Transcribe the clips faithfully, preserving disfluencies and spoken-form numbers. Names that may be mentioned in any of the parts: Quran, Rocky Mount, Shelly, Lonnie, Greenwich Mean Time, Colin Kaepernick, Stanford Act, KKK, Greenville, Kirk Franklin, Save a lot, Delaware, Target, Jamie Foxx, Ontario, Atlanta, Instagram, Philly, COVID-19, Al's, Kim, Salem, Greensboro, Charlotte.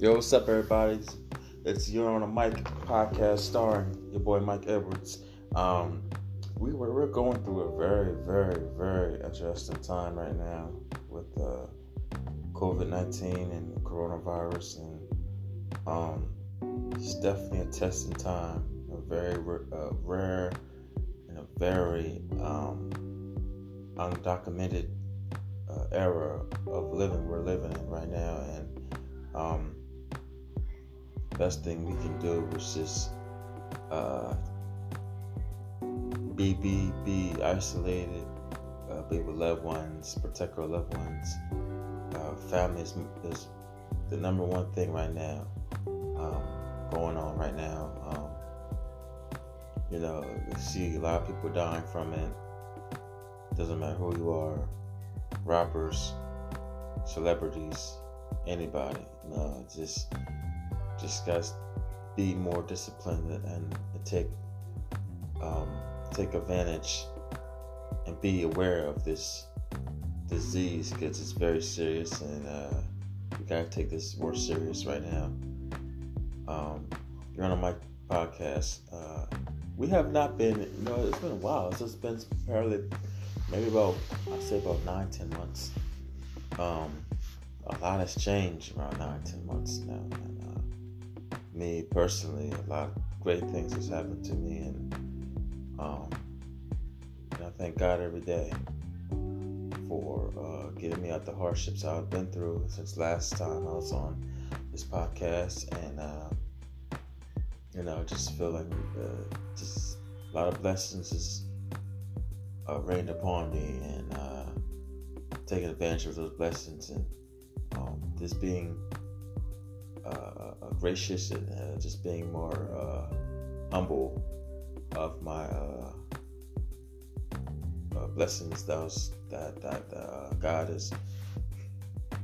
Yo, what's up, everybody? It's You're on a Mic podcast starring your boy Mike Edwards. Um, we were we're going through a very, very, very interesting time right now with uh, COVID nineteen and coronavirus, and um, it's definitely a testing time, a very uh, rare and a very um, undocumented uh, era of living we're living in right now, and um. Best thing we can do is just uh, be be be isolated, uh, be with loved ones, protect our loved ones. Uh, family is, is the number one thing right now, um, going on right now. Um, you know, we see a lot of people dying from it. Doesn't matter who you are, rappers, celebrities, anybody. No, just. Just guys, be more disciplined and take um, take advantage and be aware of this disease, because it's very serious, and uh, you gotta take this more serious right now. Um, you're on my podcast. Uh, we have not been, you know, it's been a while. It's just been probably maybe about I say about nine, ten months. Um, a lot has changed around nine, ten months now. Man. Me personally, a lot of great things has happened to me, and um, and I thank God every day for uh, getting me out the hardships I've been through since last time I was on this podcast, and uh, you know, just feel like uh, just a lot of blessings is uh, rained upon me, and uh, taking advantage of those blessings, and um, just being. Uh, uh, gracious and uh, just being more uh, humble of my uh, uh, blessings that was, that that uh, God has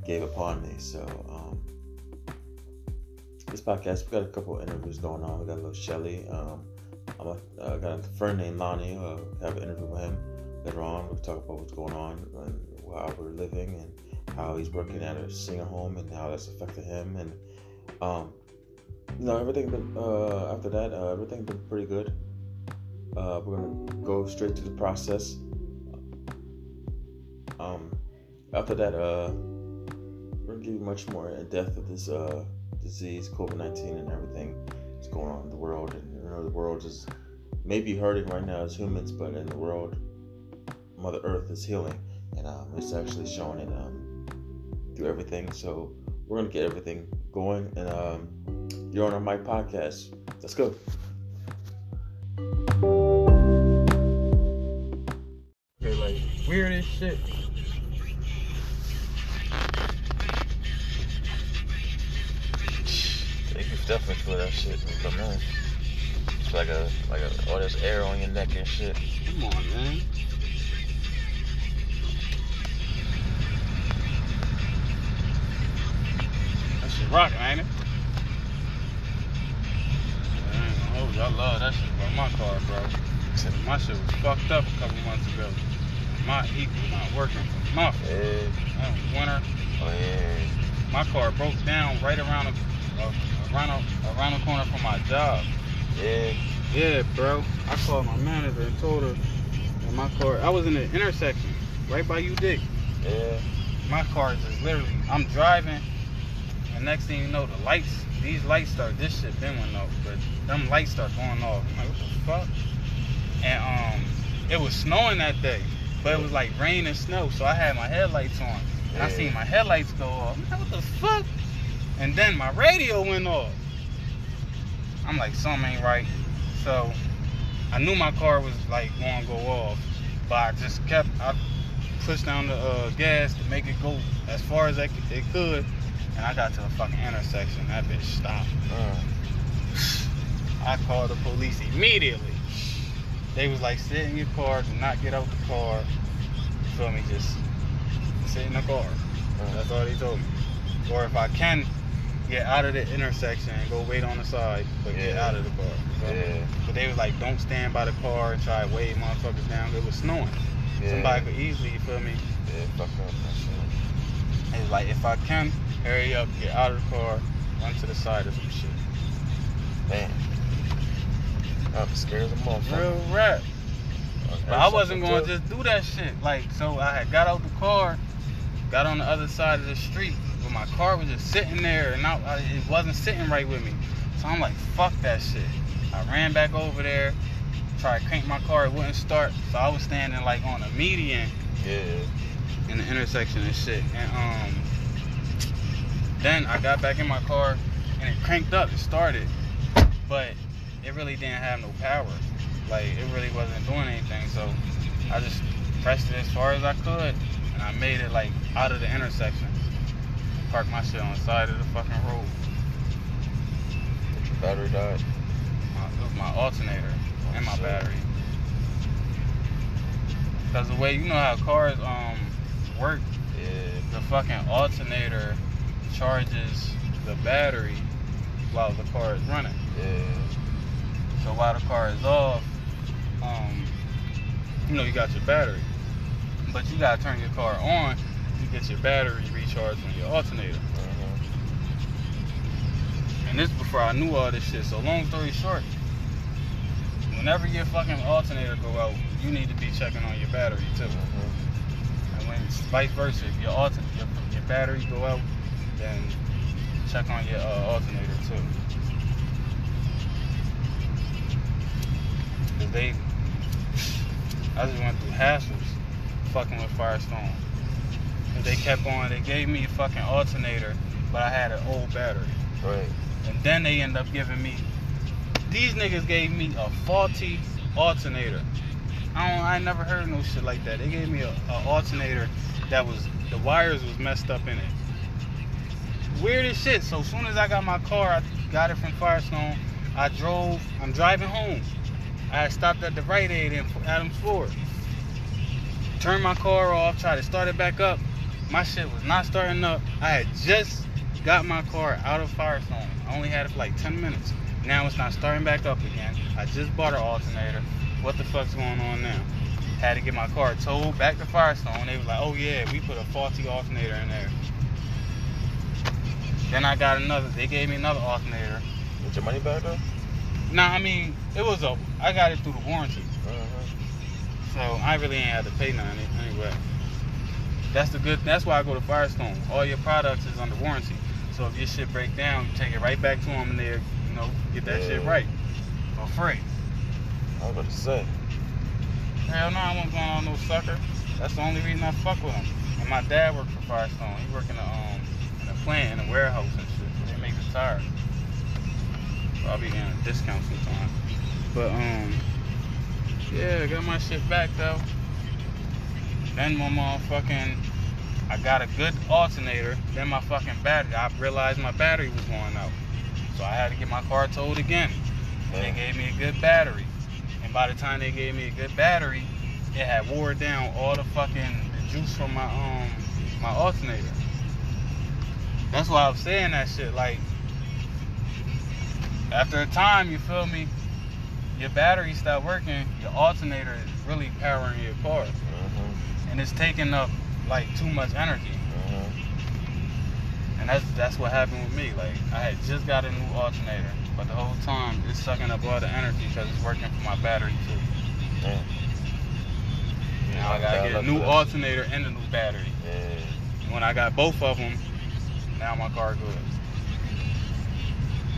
gave upon me. So um, this podcast, we got a couple of interviews going on. We got a little Shelly. Um, I'm a, uh, got a friend named Lonnie. Uh, have an interview with him later on. We'll talk about what's going on and how we're living and how he's working at a senior home and how that's affected him. And Um, you know, everything been, uh, after that, uh, everything been pretty good. Uh, we're going to go straight to the process. Um, after that, uh, we're going to give you much more in depth of this, uh, disease, COVID nineteen, and everything that's going on in the world. And, you know, the world is maybe hurting right now as humans, but in the world, Mother Earth is healing, and, um, it's actually showing it, um, through everything. So we're going to get everything going, and um, you're on our Mike podcast. Let's go. They're like weird as shit. They can definitely feel that shit when you come in. It's like a like a all oh, this air on your neck and shit. Come on, man. Rocking, ain't it? I ain't gonna hold you. I love that shit about my car, bro. My shit was fucked up a couple months ago. My heat was not working for nothing. Hey. That was winter. Oh, yeah. My car broke down right around the, uh, around, the, around the corner from my job. Yeah. Yeah, bro. I called my manager and told her that my car, I was in the intersection right by you, Dick. Yeah. My car is just literally, I'm driving. And next thing you know, the lights, these lights start, this shit been went off, but them lights start going off. I'm like, what the fuck? And um, it was snowing that day, but it was like rain and snow, so I had my headlights on. And yeah. I seen my headlights go off. I'm like, what the fuck? And then my radio went off. I'm like, something ain't right. So I knew my car was like gonna go off, but I just kept, I pushed down the uh, gas to make it go as far as it could. And I got to a fucking intersection. That bitch stopped. Uh. I called the police immediately. They was like, sit in your car. Do not get out the car. You feel me? Just sit in the car. Uh. That's all they told me. Or if I can, get out of the intersection and go wait on the side. But yeah. Get out of the car. You feel yeah. me? But they was like, don't stand by the car and try to wave motherfuckers down. It was snowing. Yeah. Somebody could easily, you feel me? Yeah, fuck up. It's like, if I can... hurry up, get out of the car, Right to the side of some shit. Man. That scares a motherfucker. Real rap. But I wasn't going to just do that shit. Like, so I had got out the car, got on the other side of the street, but my car was just sitting there, and I, I, it wasn't sitting right with me. So I'm like, fuck that shit. I ran back over there, tried to crank my car, it wouldn't start. So I was standing, like, on a median. Yeah. In the intersection and shit. And um, then I got back in my car, and it cranked up, it started. But it really didn't have no power. Like, it really wasn't doing anything, so I just pressed it as far as I could, and I made it, like, out of the intersection. Parked my shit on the side of the fucking road. But your battery died? It was my alternator oh, and my shit. battery. Because the way, you know how cars um work, yeah. The fucking alternator charges the battery while the car is running. Yeah. So while the car is off, um, you know, you got your battery. But you gotta turn your car on to get your battery recharged from your alternator. Uh-huh. And this before I knew all this shit. So long story short, whenever your fucking alternator go out, you need to be checking on your battery too. Uh-huh. And when it's vice versa, if your, alter- your, your battery go out, then check on your uh, alternator too. They, I just went through hassles fucking with Firestone. And they kept on, they gave me a fucking alternator, but I had an old battery. Right. And then they end up giving me, these niggas gave me a faulty alternator. I don't, I ain't never heard no shit like that. They gave me a, a alternator that was, the wires was messed up in it. Weird as shit. So as soon as I got my car, I got it from Firestone. I drove, I'm driving home. I stopped at the Right Aid in Adam's floor. Turned my car off, tried to start it back up. My shit was not starting up. I had just got my car out of Firestone. I only had it for like ten minutes. Now it's not starting back up again. I just bought an alternator. What the fuck's going on now? Had to get my car towed back to Firestone. They was like, oh yeah, we put a faulty alternator in there. Then I got another, they gave me another alternator. Get your money back though? Nah, I mean, it was a, I got it through the warranty. Uh-huh. So I really ain't had to pay nothing anyway. That's the good, that's why I go to Firestone. All your products is under warranty. So if your shit break down, you take it right back to them and they'll, you know, get that yeah. shit right. For free. I was about to say. Hell no, I wasn't going on no sucker. That's the only reason I fuck with them. And my dad worked for Firestone. He worked in a, um, in a plant, in a warehouse and shit. They make the tires. I'll be getting a discount sometime. But, um, yeah, I got my shit back, though. Then my motherfucking, I got a good alternator. Then my fucking battery, I realized my battery was going out. So I had to get my car towed again. And yeah. They gave me a good battery. And by the time they gave me a good battery, it had wore down all the fucking the juice from my, um, my alternator. That's why I was saying that shit, like, after a time, you feel me, your battery stop working, your alternator is really powering your car. Mm-hmm. And it's taking up, like, too much energy. Mm-hmm. And that's that's what happened with me. Like, I had just got a new alternator, but the whole time, it's sucking up all the energy because it's working for my battery, too. Yeah. Yeah, now I got to get a new alternator and a new battery. Yeah. When I got both of them, now my car good.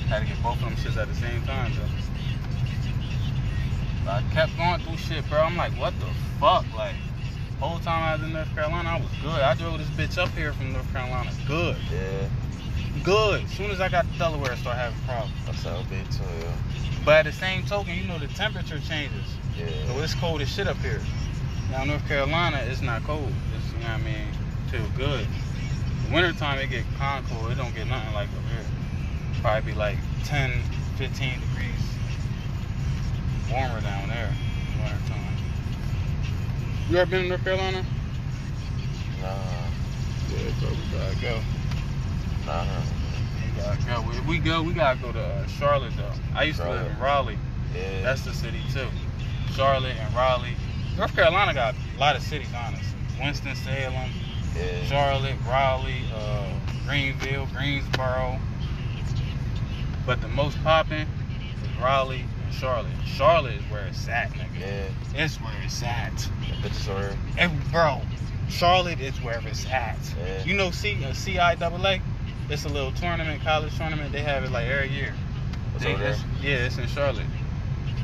Had to get both of them shits at the same time, though. I kept going through shit, bro. I'm like, what the fuck? Like, whole time I was in North Carolina, I was good. I drove this bitch up here from North Carolina. Good. Yeah. Good. As soon as I got to Delaware, I started having problems. That's how it be, too, yeah. But at the same token, you know, the temperature changes. Yeah. So it's cold as shit up here. Now, North Carolina, it's not cold. It's, you know what I mean? Feel good. The wintertime, it get con cold. It don't get nothing like up here. Probably be like ten, fifteen degrees warmer down there in the winter time. You ever been in North Carolina? Nah. Yeah, bro, we gotta go. Nah. We gotta go. If we go, we gotta go to uh, Charlotte, though. I used Charlotte. to live in Raleigh. Yeah. That's the city, too. Charlotte and Raleigh. North Carolina got a lot of cities, honestly. Winston, Salem, yeah. Charlotte, Raleigh, uh, Greenville, Greensboro. But the most popping is Raleigh and Charlotte. Charlotte is where it's at, nigga. Yeah. It's where it's at. Bitches are. Every bro, Charlotte is where it's at. Yeah. You know, C uh, C I A A. It's a little tournament, college tournament. They have it like every year. What's they, over there? It's, yeah, it's in Charlotte.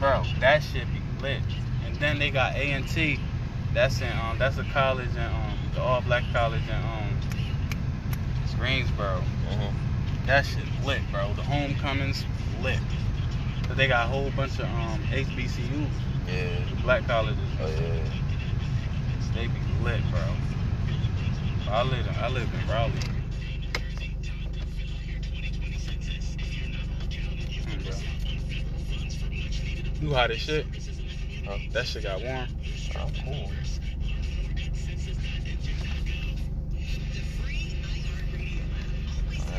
Bro, that shit be lit. And then they got A and T. That's in um, that's a college in um, the all-black college in um, Greensboro. Mm-hmm. That shit lit, bro. The homecomings lit. But they got a whole bunch of um H B C Us. Yeah. Black colleges. Oh yeah. They be lit, bro. I live in, I live in Raleigh. Mm, you hot as shit? Huh? That shit got warm. Oh, cool.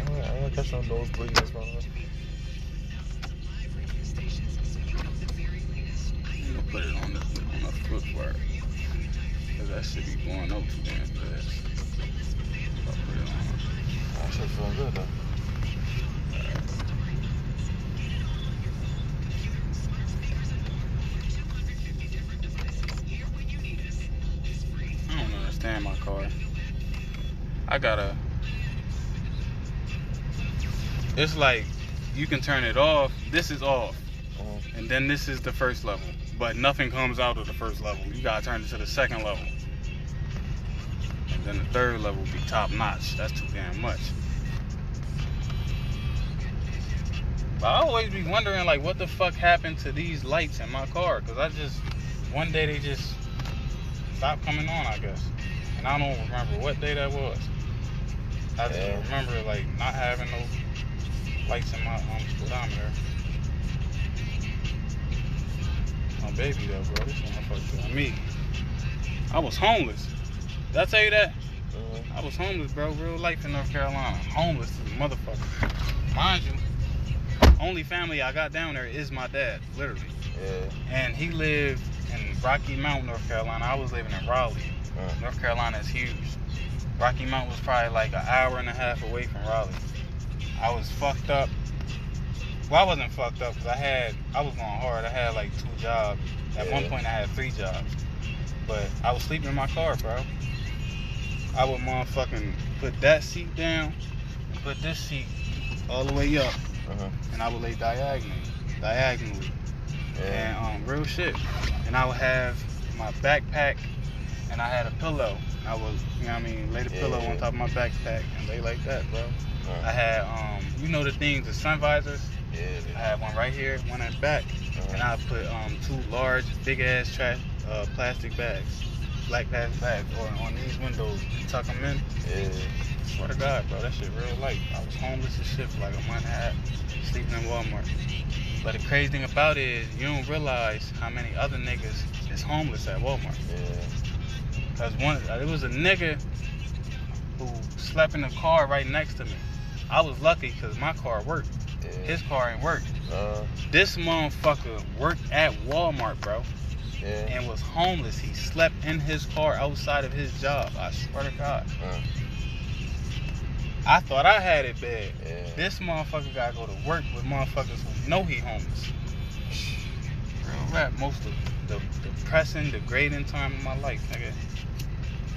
I want to catch on those bleeders, bro. I'm going to put it on the, on the footwear. Because that shit be blowing up too damn fast. I'll put it on. That shit's feeling good, though. I don't understand my car. I got a... It's like you can turn it off. This is off, mm-hmm. and then this is the first level. But nothing comes out of the first level. You gotta turn it to the second level, and then the third level will be top notch. That's too damn much. But I always be wondering like, what the fuck happened to these lights in my car? Cause I just one day they just stopped coming on, I guess, and I don't remember what day that was. I just yeah. remember like not having no lights in my um, speedometer. My baby though, bro. This motherfucker on me. I was homeless. Did I tell you that? Uh, I was homeless, bro. Real life in North Carolina. Homeless as a motherfucker. Mind you, only family I got down there is my dad, literally. Yeah. And he lived in Rocky Mount, North Carolina. I was living in Raleigh. Uh, North Carolina is huge. Rocky Mount was probably like an hour and a half away from Raleigh. I was fucked up. Well, I wasn't fucked up because I had, I was going hard. I had like two jobs. At yeah. one point, I had three jobs. But I was sleeping in my car, bro. I would motherfucking put that seat down and put this seat all the way up. Uh-huh. And I would lay diagonally. Diagonally. Yeah. And um, real shit. And I would have my backpack and I had a pillow. I was, you know what I mean, lay the yeah, pillow yeah. on top of my backpack and lay like that, bro. Right. I had, um, you know the things, the sun visors? Yeah, yeah. I had one right here, one in the back. Right. And I put um, two large, big-ass trash, uh, plastic bags, black plastic bags, or on these windows, you tuck them in. Yeah. Swear to God, bro, that shit real life. I was homeless as shit for like a month and a half, sleeping in Walmart. But the crazy thing about it is you don't realize how many other niggas is homeless at Walmart. Yeah. Cause one, it was a nigga who slept in the car right next to me. I was lucky cause my car worked. Yeah. His car ain't worked. Uh, this motherfucker worked at Walmart, bro, yeah. and was homeless. He slept in his car outside of his job. I swear to God. Uh, I thought I had it bad. Yeah. This motherfucker gotta go to work with motherfuckers who know he homeless. Real rap, most of the depressing, degrading time of my life, nigga.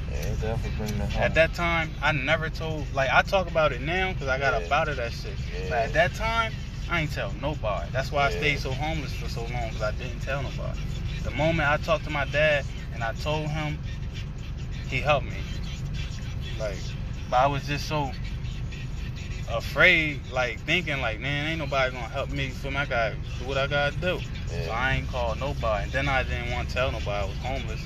Yeah, it definitely bring that home. At that time, I never told, like, I talk about it now because I got yeah. up out of that shit. Yeah. But at that time, I ain't tell nobody. That's why yeah. I stayed so homeless for so long because I didn't tell nobody. The moment I talked to my dad and I told him, he helped me. Like, but I was just so afraid, like, thinking, like, man, ain't nobody gonna help me. So I gotta do what I gotta do. Yeah. So I ain't called nobody. And then I didn't want to tell nobody I was homeless.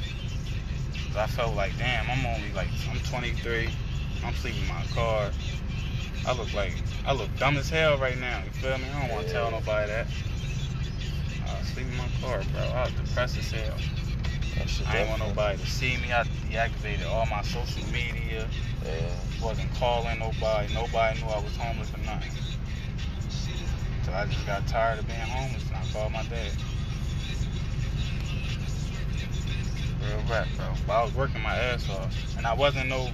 I felt like, damn, I'm only like, I'm twenty-three, I'm sleeping in my car, I look like, I look dumb as hell right now, you feel me? I don't want to yeah. tell nobody that. I was sleeping in my car, bro. I was depressed as hell. I didn't want nobody to see me. I deactivated all my social media, yeah. wasn't calling nobody, nobody knew I was homeless or nothing. So I just got tired of being homeless and I called my dad. Real rap, bro. But I was working my ass off. And I wasn't no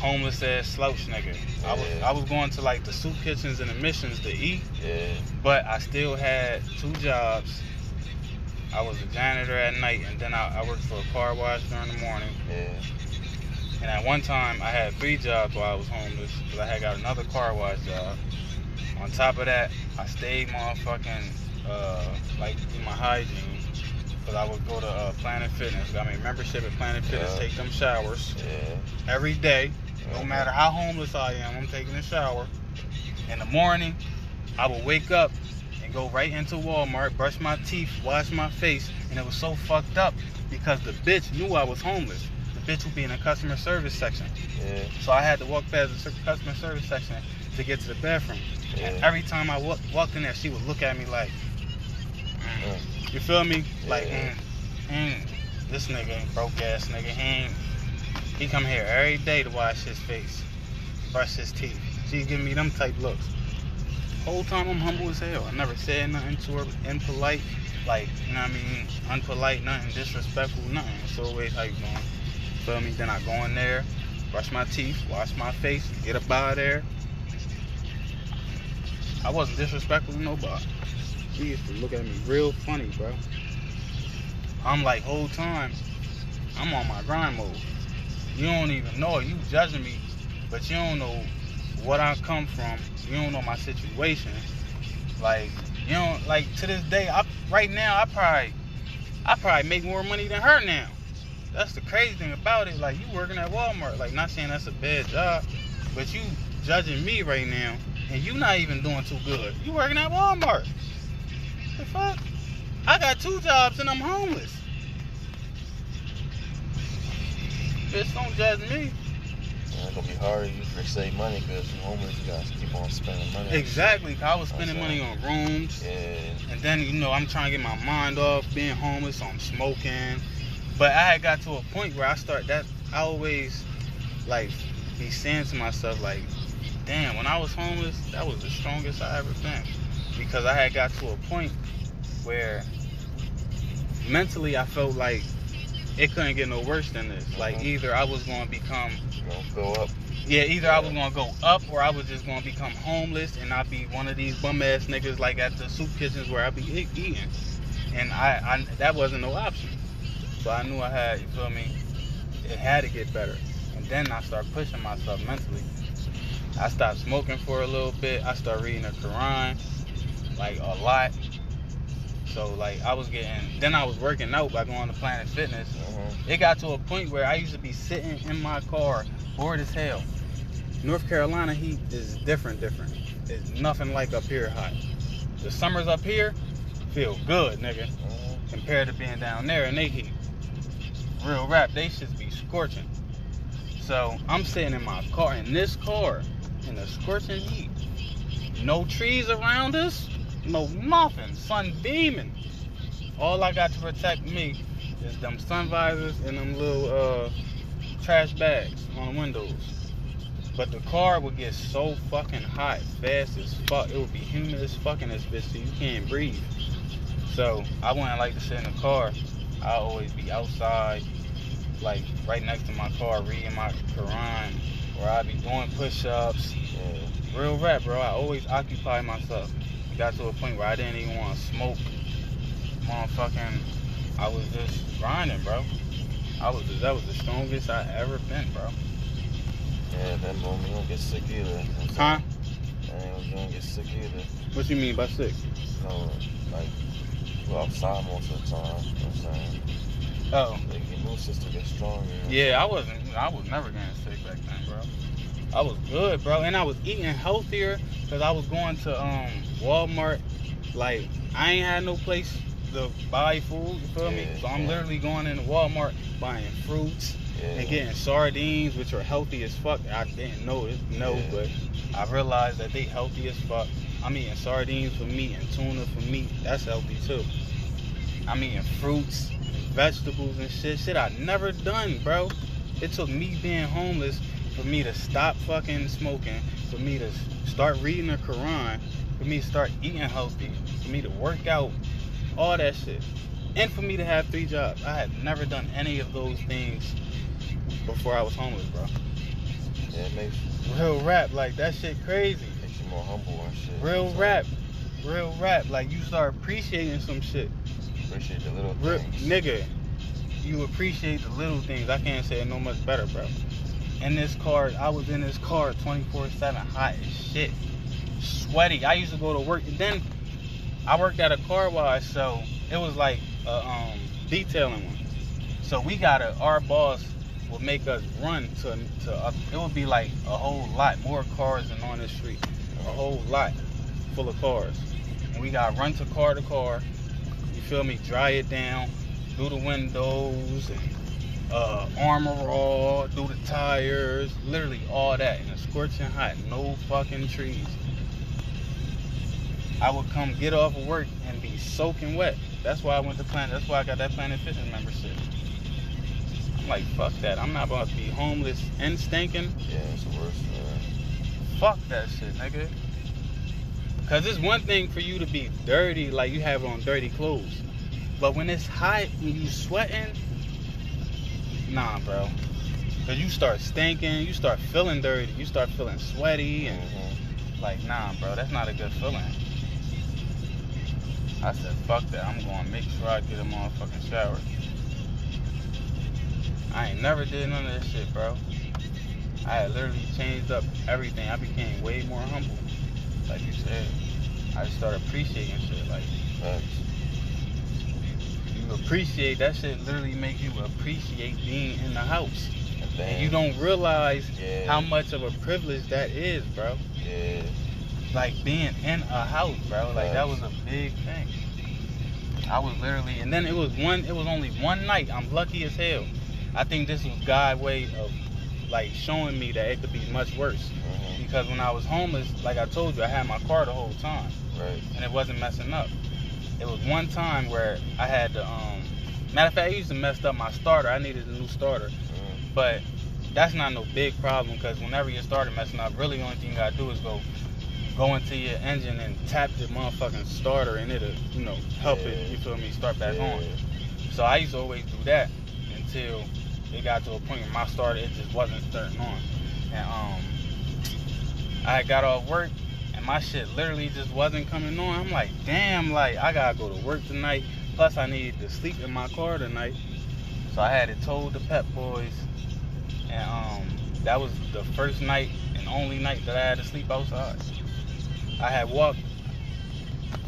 homeless ass slouch nigga. Yeah. I was I was going to like the soup kitchens and the missions to eat. Yeah. But I still had two jobs. I was a janitor at night, and then I, I worked for a car wash during the morning. Yeah. And at one time, I had three jobs while I was homeless, because I had got another car wash job. On top of that, I stayed motherfucking, uh, like, in my hygiene, because I would go to uh, Planet Fitness. Got me a membership at Planet Fitness, yeah. Take them showers. Yeah. Every day, no mm-hmm. matter how homeless I am, I'm taking a shower. In the morning, I would wake up and go right into Walmart, brush my teeth, wash my face, and it was so fucked up, because the bitch knew I was homeless. Bitch would be in a customer service section. Yeah. So I had to walk past the customer service section to get to the bathroom. Yeah. And every time I walk, walked in there, she would look at me like, mm. yeah. you feel me? Yeah. Like, mm, mm, this nigga ain't broke ass nigga. He ain't, he come here every day to wash his face, brush his teeth. She's giving me them type looks. Whole time I'm humble as hell. I never said nothing to her, impolite, like, you know what I mean? Unpolite, nothing, disrespectful, nothing. It's always like, man. Feel me? Then I go in there, brush my teeth, wash my face, get up out of there. I wasn't disrespectful to nobody. She used to look at me real funny, bro. I'm like, whole time, I'm on my grind mode. You don't even know it. You judging me, but you don't know what I come from. You don't know my situation. Like, you don't, like, to this day, I, right now, I probably, I probably make more money than her now. That's the crazy thing about it. Like, you working at Walmart. Like, not saying that's a bad job, but you judging me right now, and you not even doing too good. You working at Walmart. The fuck? I got two jobs, and I'm homeless. Bitch, don't judge me. Yeah, it's going to be hard to use for save money, because you're homeless, you got to keep on spending money. Exactly. I was spending money on rooms. Yeah. And then, you know, I'm trying to get my mind off being homeless, so I'm smoking. But I had got to a point where I start that I always like be saying to myself like, damn, when I was homeless, that was the strongest I ever been. Because I had got to a point where mentally I felt like it couldn't get no worse than this. Like mm-hmm. either I was gonna become gonna go up. Yeah, either yeah. I was gonna go up, or I was just gonna become homeless and I'd be one of these bum ass niggas like at the soup kitchens where I'd be eating. And I, I that wasn't no option. So I knew I had, you feel me, it had to get better. And then I started pushing myself mentally. I stopped smoking for a little bit. I started reading the Quran, like, a lot. So, like, I was getting, then I was working out by going to Planet Fitness. Mm-hmm. It got to a point where I used to be sitting in my car, bored as hell. North Carolina heat is different, different. It's nothing like up here hot. The summers up here feel good, nigga, mm-hmm. compared to being down there in they heat. Real rap, they should be scorching. So I'm sitting in my car, in this car, in the scorching heat. No trees around us, no nothing, sun beaming. All I got to protect me is them sun visors and them little uh, trash bags on the windows. But the car would get so fucking hot, fast as fuck. It would be humid as fuck in this bitch, so you can't breathe. So I wouldn't like to sit in the car. I always be outside, like right next to my car, reading my Quran, or I be doing push-ups. Yeah. Real rap, bro. I always occupy myself. It got to a point where I didn't even want to smoke. Motherfucking, I was just grinding, bro. I was just, that was the strongest I ever been, bro. Yeah, that moment you don't get sick either. Huh? Damn, you don't get sick either. What you mean by sick? No, like. Outside most of the time, you know what I'm saying? Oh. Like, your immune system gets stronger. Yeah, I wasn't, I was never getting sick back then, bro. I was good, bro, and I was eating healthier because I was going to um, Walmart. Like, I ain't had no place to buy food, you feel yeah, me? So I'm yeah. literally going into Walmart buying fruits yeah. and getting sardines, which are healthy as fuck. I didn't know it, no, yeah. but I realized that they healthy as fuck. I'm eating sardines for meat and tuna for meat. That's healthy, too. I'm eating fruits and vegetables and shit. Shit I never done, bro. It took me being homeless for me to stop fucking smoking, for me to start reading the Quran, for me to start eating healthy, for me to work out, all that shit. And for me to have three jobs. I had never done any of those things before I was homeless, bro. Yeah, it makes real rap, like that shit crazy. Makes you more humble and shit. Real sometimes. rap. Real rap. Like you start appreciating some shit. Appreciate the little Re- things. Nigga, you appreciate the little things. I can't say it no much better, bro. In this car, I was in this car twenty-four seven, hot as shit. Sweaty. I used to go to work, and then I worked at a car wash, so it was like a um, detailing one. So we gotta, our boss would make us run to, to uh, it would be like a whole lot, more cars than on the street. A whole lot full of cars. And we gotta run to car to car, you feel me? Dry it down, do the windows, and uh, armor all, do the tires, literally all that. And it's scorching hot, no fucking trees. I would come get off of work and be soaking wet. That's why I went to Planet. That's why I got that Planet Fitness membership. I'm like, fuck that. I'm not about to be homeless and stinking. Yeah, it's the worst, man. Fuck that shit, nigga. Because it's one thing for you to be dirty, like you have on dirty clothes. But when it's hot and you sweating, nah, bro. Because you start stinking. You start feeling dirty. You start feeling sweaty. And mm-hmm. like, nah, bro, that's not a good feeling. I said, fuck that. I'm going to make sure I get a motherfucking shower. I ain't never did none of that shit, bro. I had literally changed up everything. I became way more humble. Like you said, I just started appreciating shit. Like, right. You appreciate, that shit literally makes you appreciate being in the house. Damn. And you don't realize yeah. how much of a privilege that is, bro. Yeah. Like being in a house, bro. Like that was a big thing. I was literally, and then it was one. It was only one night. I'm lucky as hell. I think this was God's way of like showing me that it could be much worse. Mm-hmm. Because when I was homeless, like I told you, I had my car the whole time, right? And it wasn't messing up. It was one time where I had to. Um, matter of fact, I used to mess up my starter. I needed a new starter, mm-hmm. but that's not no big problem because whenever your starter messing up, really the only thing you gotta do is go. Go into your engine and tap the motherfucking starter and it'll, you know, help yeah. it, you feel me, start back yeah. on. So I used to always do that until it got to a point where my starter, it just wasn't starting on. And um, I got off work and my shit literally just wasn't coming on. I'm like, damn, like, I gotta go to work tonight. Plus I needed to sleep in my car tonight. So I had it told the Pep Boys. And um, that was the first night and only night that I had to sleep outside. I had walked,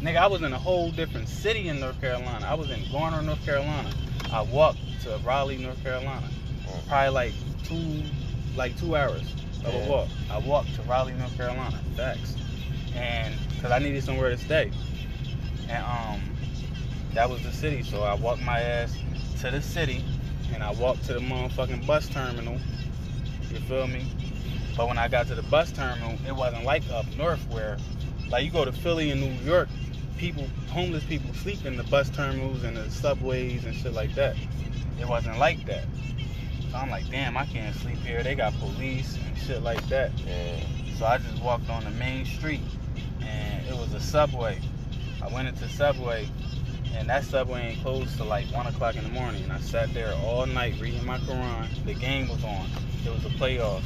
nigga, I was in a whole different city in North Carolina. I was in Garner, North Carolina. I walked to Raleigh, North Carolina. Probably like two, like two hours of yeah. a walk. I walked to Raleigh, North Carolina, facts. And, cause I needed somewhere to stay. And um, that was the city. So I walked my ass to the city and I walked to the motherfucking bus terminal. You feel me? But when I got to the bus terminal, it wasn't like up north where, like you go to Philly and New York, people, homeless people sleep in the bus terminals and the subways and shit like that. It wasn't like that. So I'm like, damn, I can't sleep here. They got police and shit like that. Yeah. So I just walked on the main street and it was a Subway. I went into Subway and that Subway ain't closed till like one o'clock in the morning. And I sat there all night reading my Quran. The game was on. It was the playoffs.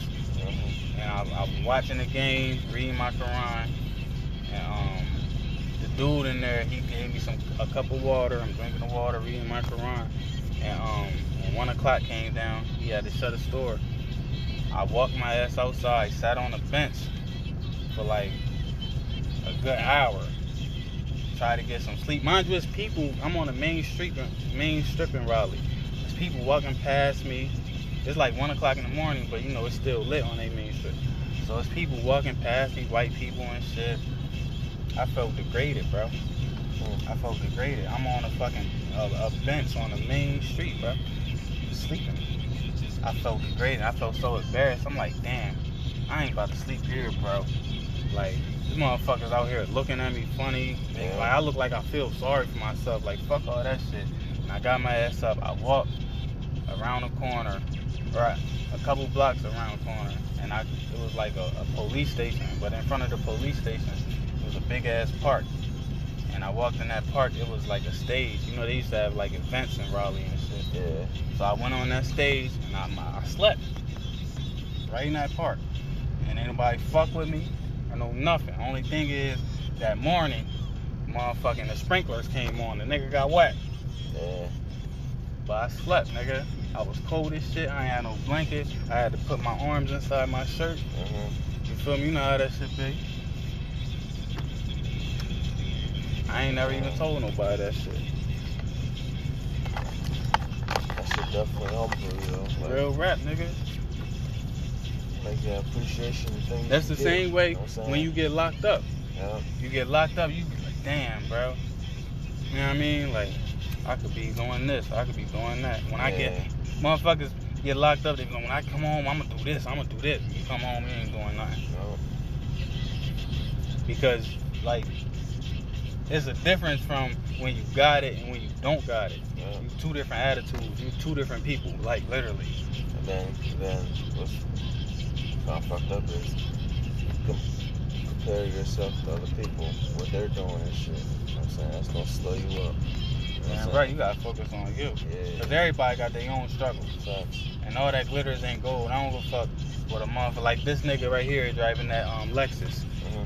And I, I'm watching the game, reading my Quran. And um, the dude in there, he gave me some a cup of water. I'm drinking the water, reading my Quran. And um, when one o'clock came down, he had to shut the store. I walked my ass outside, sat on a bench for like a good hour, tried to get some sleep. Mind you, it's people. I'm on the main street, main strip in Raleigh. There's people walking past me. It's like one o'clock in the morning, but you know, it's still lit on their main street. So it's people walking past me, white people and shit. I felt degraded, bro. I felt degraded. I'm on a fucking a, a bench on the main street, bro. Sleeping. I felt degraded. I felt so embarrassed. I'm like, damn, I ain't about to sleep here, bro. Like, these motherfuckers out here looking at me funny. Like, I look like I feel sorry for myself. Like, fuck all that shit. And I got my ass up. I walked around the corner. Right, a couple blocks around the corner, and I it was like a, a police station, but in front of the police station, it was a big-ass park, and I walked in that park, it was like a stage, you know, they used to have like events in Raleigh and shit, yeah. So I went on that stage, and I, I slept, right in that park. And ain't nobody fuck with me. I know nothing. Only thing is, that morning, motherfucking the sprinklers came on. The nigga got wet. Yeah. But I slept, nigga. I was cold as shit. I ain't had no blanket. I had to put my arms inside my shirt. Mm-hmm. You feel me? You know how that shit be. I ain't never even told nobody that shit. That shit definitely helped me, though. Like, real rap, nigga. Like the appreciation thing. That's the same way when you get locked up. Yeah. You get locked up, you be like, damn, bro. You know what I mean? Like, I could be doing this, I could be doing that. When I get, motherfuckers get locked up, they be like, when I come home, I'm gonna do this, I'm gonna do this. You come home, you ain't doing nothing. No. Because, like, it's a difference from when you got it and when you don't got it. Yeah. You two different attitudes. You two different people, like, literally. And then, then what's not fucked up is you can compare yourself to other people, what they're doing and shit. You know what I'm saying? That's gonna slow you up. You know Man, right, you gotta focus on you. Yeah. Because everybody got their own struggles. Facts. And all that glitters ain't gold. I don't give a fuck what a motherfucker. Like, this nigga right here driving that um, Lexus. Mm-hmm.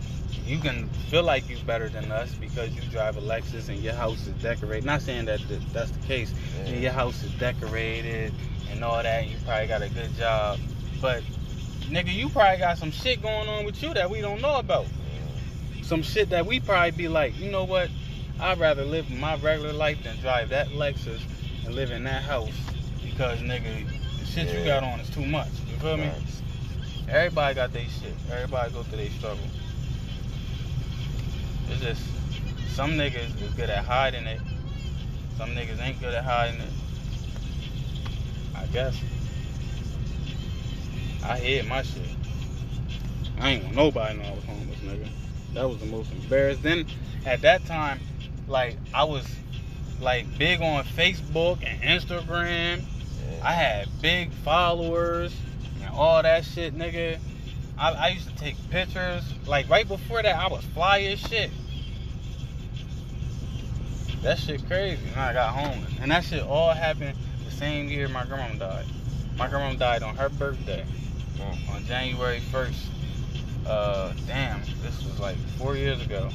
You can feel like you're better than us because you drive a Lexus and your house is decorated. Not saying that th- that's the case. Yeah. And your house is decorated and all that. And you probably got a good job. But, nigga, you probably got some shit going on with you that we don't know about. Yeah. Some shit that we probably be like, you know what? I'd rather live my regular life than drive that Lexus and live in that house. Because, nigga, the shit yeah. you got on is too much. You feel me? Nice. Everybody got their shit. Everybody go through their struggle. It's just, some niggas is good at hiding it. Some niggas ain't good at hiding it. I guess. I hid my shit. I ain't want nobody know I was homeless, nigga. That was the most embarrassing. Then, at that time, like, I was, like, big on Facebook and Instagram. Yeah. I had big followers and all that shit, nigga. I, I used to take pictures. Like, right before that, I was fly as shit. That shit crazy. And I got homeless. And that shit all happened the same year my grandma died. My grandma died on her birthday. Mm. On January first. Uh, damn, this was like four years ago.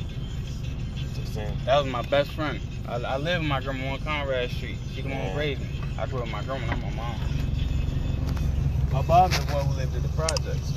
That was my best friend. I, I live with my grandma on Conrad Street. She come on raise me. I grew up with my grandma, I'm my mom. My mom's the one who lived in the projects.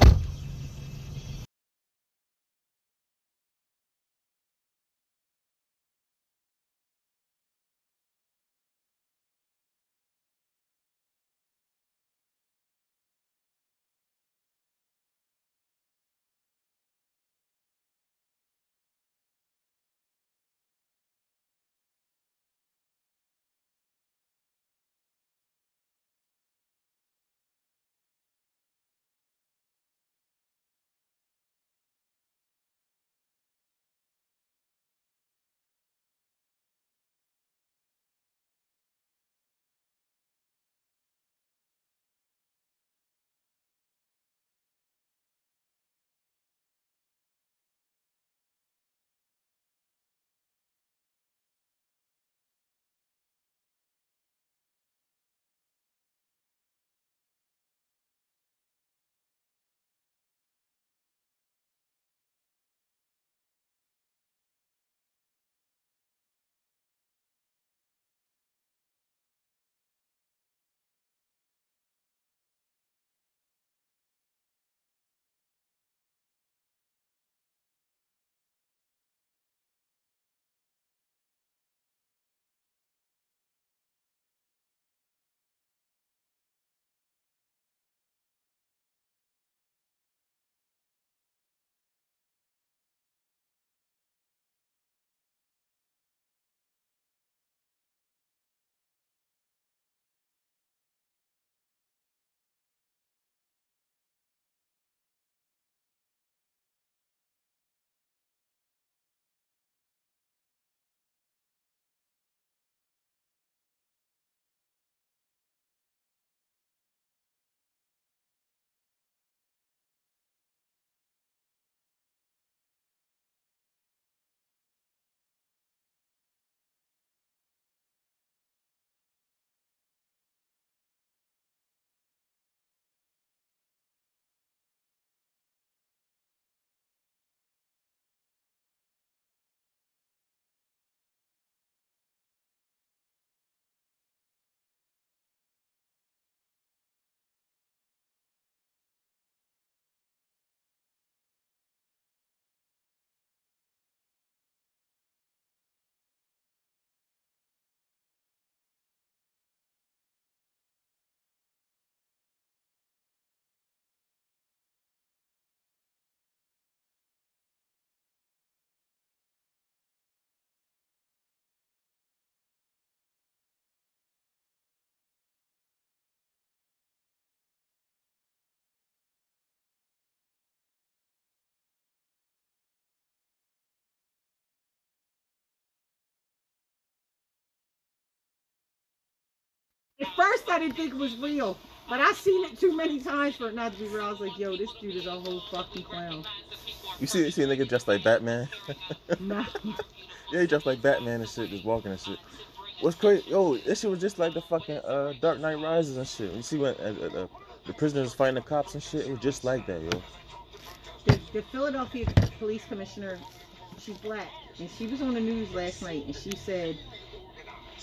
At first I didn't think it was real, but I seen it too many times for it not to be real. I was like, yo, this dude is a whole fucking clown. You see, you see a nigga dressed like Batman? Nah. Yeah, he dressed like Batman and shit, just walking and shit. What's crazy? Yo, this shit was just like the fucking uh, Dark Knight Rises and shit. You see when uh, uh, the prisoners fighting the cops and shit? It was just like that, yo. The, the Philadelphia police commissioner, she's black, and she was on the news last night, and she said,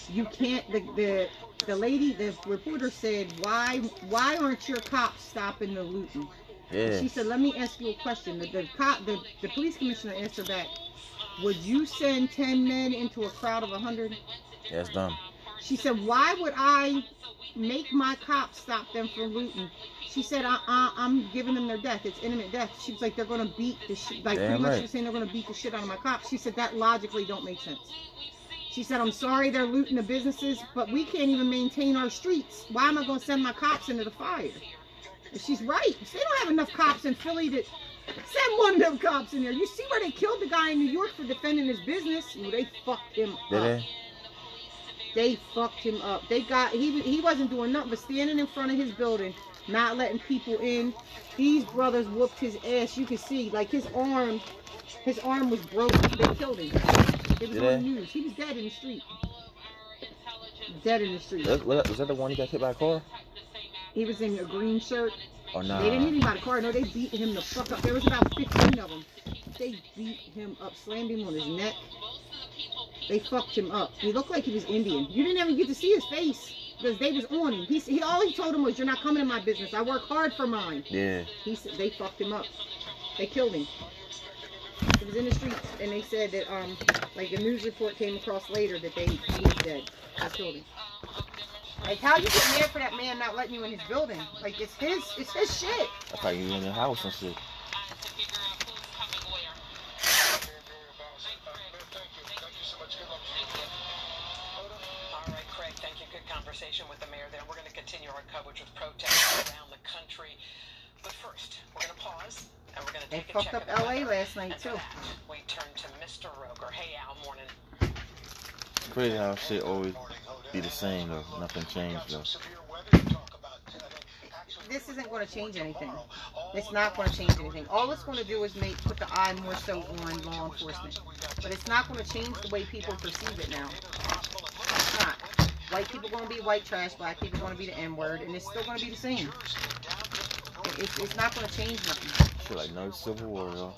you can't, the, the, the lady, the reporter said, why why aren't your cops stopping the looting? Yeah. And she said, let me ask you a question. The, the, cop, the, the police commissioner asked her back, would you send ten men into a crowd of a hundred? Yeah, it's dumb. She said, why would I make my cops stop them from looting? She said, I, I, I'm giving them their death. It's intimate death. She was like, they're going to beat the shit. Like, damn pretty much right. She was saying they're going to beat the shit out of my cops. She said, that logically don't make sense. She said, I'm sorry they're looting the businesses, but we can't even maintain our streets. Why am I going to send my cops into the fire? And she's right. They don't have enough cops in Philly to... Send one of them cops in there. You see where they killed the guy in New York for defending his business? Ooh, they fucked him Did up. They? They fucked him up. They got he he wasn't doing nothing but standing in front of his building, not letting people in. These brothers whooped his ass. You can see like his arm, his arm was broken. They killed him. It was on the news. He was dead in the street. Dead in the street. Was that the one he got hit by a car? He was in a green shirt. Oh, nah. They didn't hit him by the car. No, they beat him the fuck up. There was about fifteen of them. They beat him up, slammed him on his neck. They fucked him up. He looked like he was Indian. You didn't even get to see his face because they was on him. He, he all he told him was, "You're not coming in my business. I work hard for mine." Yeah. He said they fucked him up. They killed him. He was in the streets, and they said that um, like the news report came across later that they he was dead. They killed him. Like, how you get mad for that man not letting you in his building? Like, it's his, it's his shit. I thought you were in your house and shit. All right, Craig, thank you. Good conversation with the mayor there. We're going to continue our coverage with protests around the country. But first, we're going to pause, and we're going to take a check. They fucked up L A last night, too. We turn to Mister Roger. Hey, Al, morning. Crazy how shit always be the same though, nothing changed though. This isn't going to change anything. It's not going to change anything. All it's going to do is make put the eye more so on law enforcement, but it's not going to change the way people perceive it now. It's not. White people going to be white trash, black people going to be the N-word, and it's still going to be the same. It's, it's not going to change nothing. Shit, like no civil war though.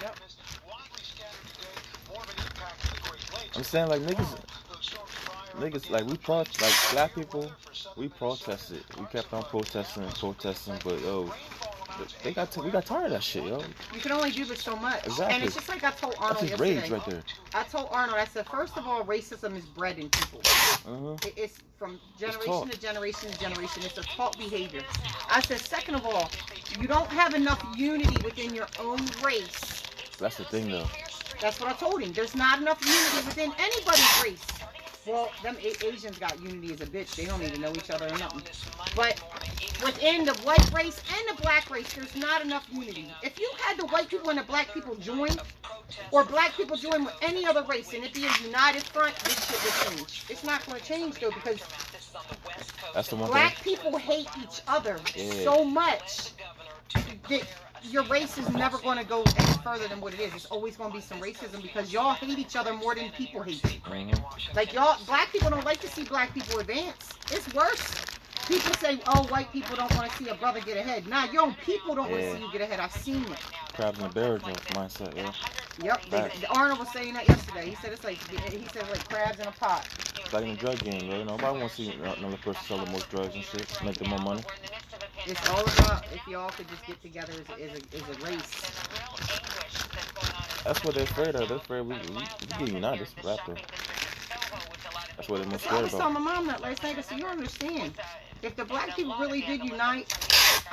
Yep. I'm saying like niggas, niggas like we protest, like black people, we protested, we kept on protesting and protesting, but yo, they got t we got tired of that shit, yo. You can only do but so much, exactly. And it's just like I told Arnold That's yesterday. Rage right there. I told Arnold, I said, first of all, racism is bred in people. Uh-huh. it, it's from generation it's to generation to generation. It's a taught behavior. I said, second of all, you don't have enough unity within your own race. That's the thing though. That's what I told him. There's not enough unity within anybody's race. Well, them Asians got unity as a bitch. They don't even know each other or nothing. But within the white race and the black race, there's not enough unity. If you had the white people and the black people join, or black people join with any other race, and it be a united front, this shit would change. It's not going to change, though, because That's the one black thing. people hate each other yeah. so much that your race is never going to go any further than what it is. It's always going to be some racism because y'all hate each other more than people hate. Mm-hmm. Like y'all, black people don't like to see black people advance. It's worse. People say, oh, white people don't want to see a brother get ahead. Nah, your own people don't yeah. want to see you get ahead. I've seen it. Crab in a barrel mindset, yeah. Yep. They, Arnold was saying that yesterday. He said it's like, he said it's like crabs in a pot. It's like in the drug game, yo. Nobody wants to see another person sell the most drugs and shit, make the more money. It's all about if y'all could just get together as a, as, a, as a race. That's what they're afraid of. They're afraid we get united. That's what they're most afraid of. I was telling my mom that last night. I said, you don't understand. If the black people really did unite,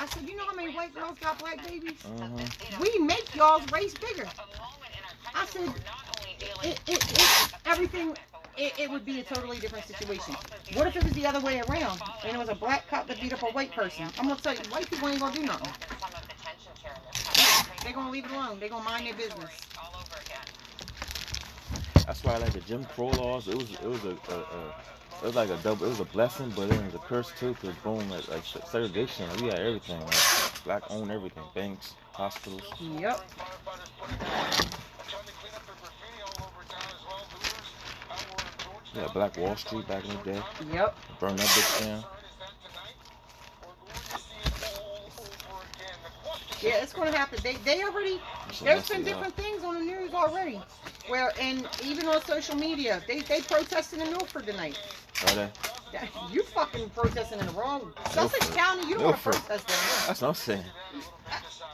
I said, you know how many white girls got black babies? Mm-hmm. We make y'all's race bigger. I said, it, it, it, everything... It, it would be a totally different situation. What if it was the other way around and it was a black cop that beat up a white person? I'm gonna tell you, white people ain't gonna do nothing. They're gonna leave it alone. They're gonna mind their business. That's why, like the Jim Crow laws, it was it was a, a, a it was like a double, it was a blessing, but it was a curse too, because boom, like, like segregation, we had everything, like, black owned everything, banks, hospitals. Yep. Yeah, Black Wall Street back in the day. Yep. Burn that bitch down. Yeah, it's gonna happen. They they already there's been different things on the news already. Well, and even on social media, they they protested in Milford tonight. Are they? You fucking protesting in the wrong Sussex County. You don't want to protest there. That's what I'm saying.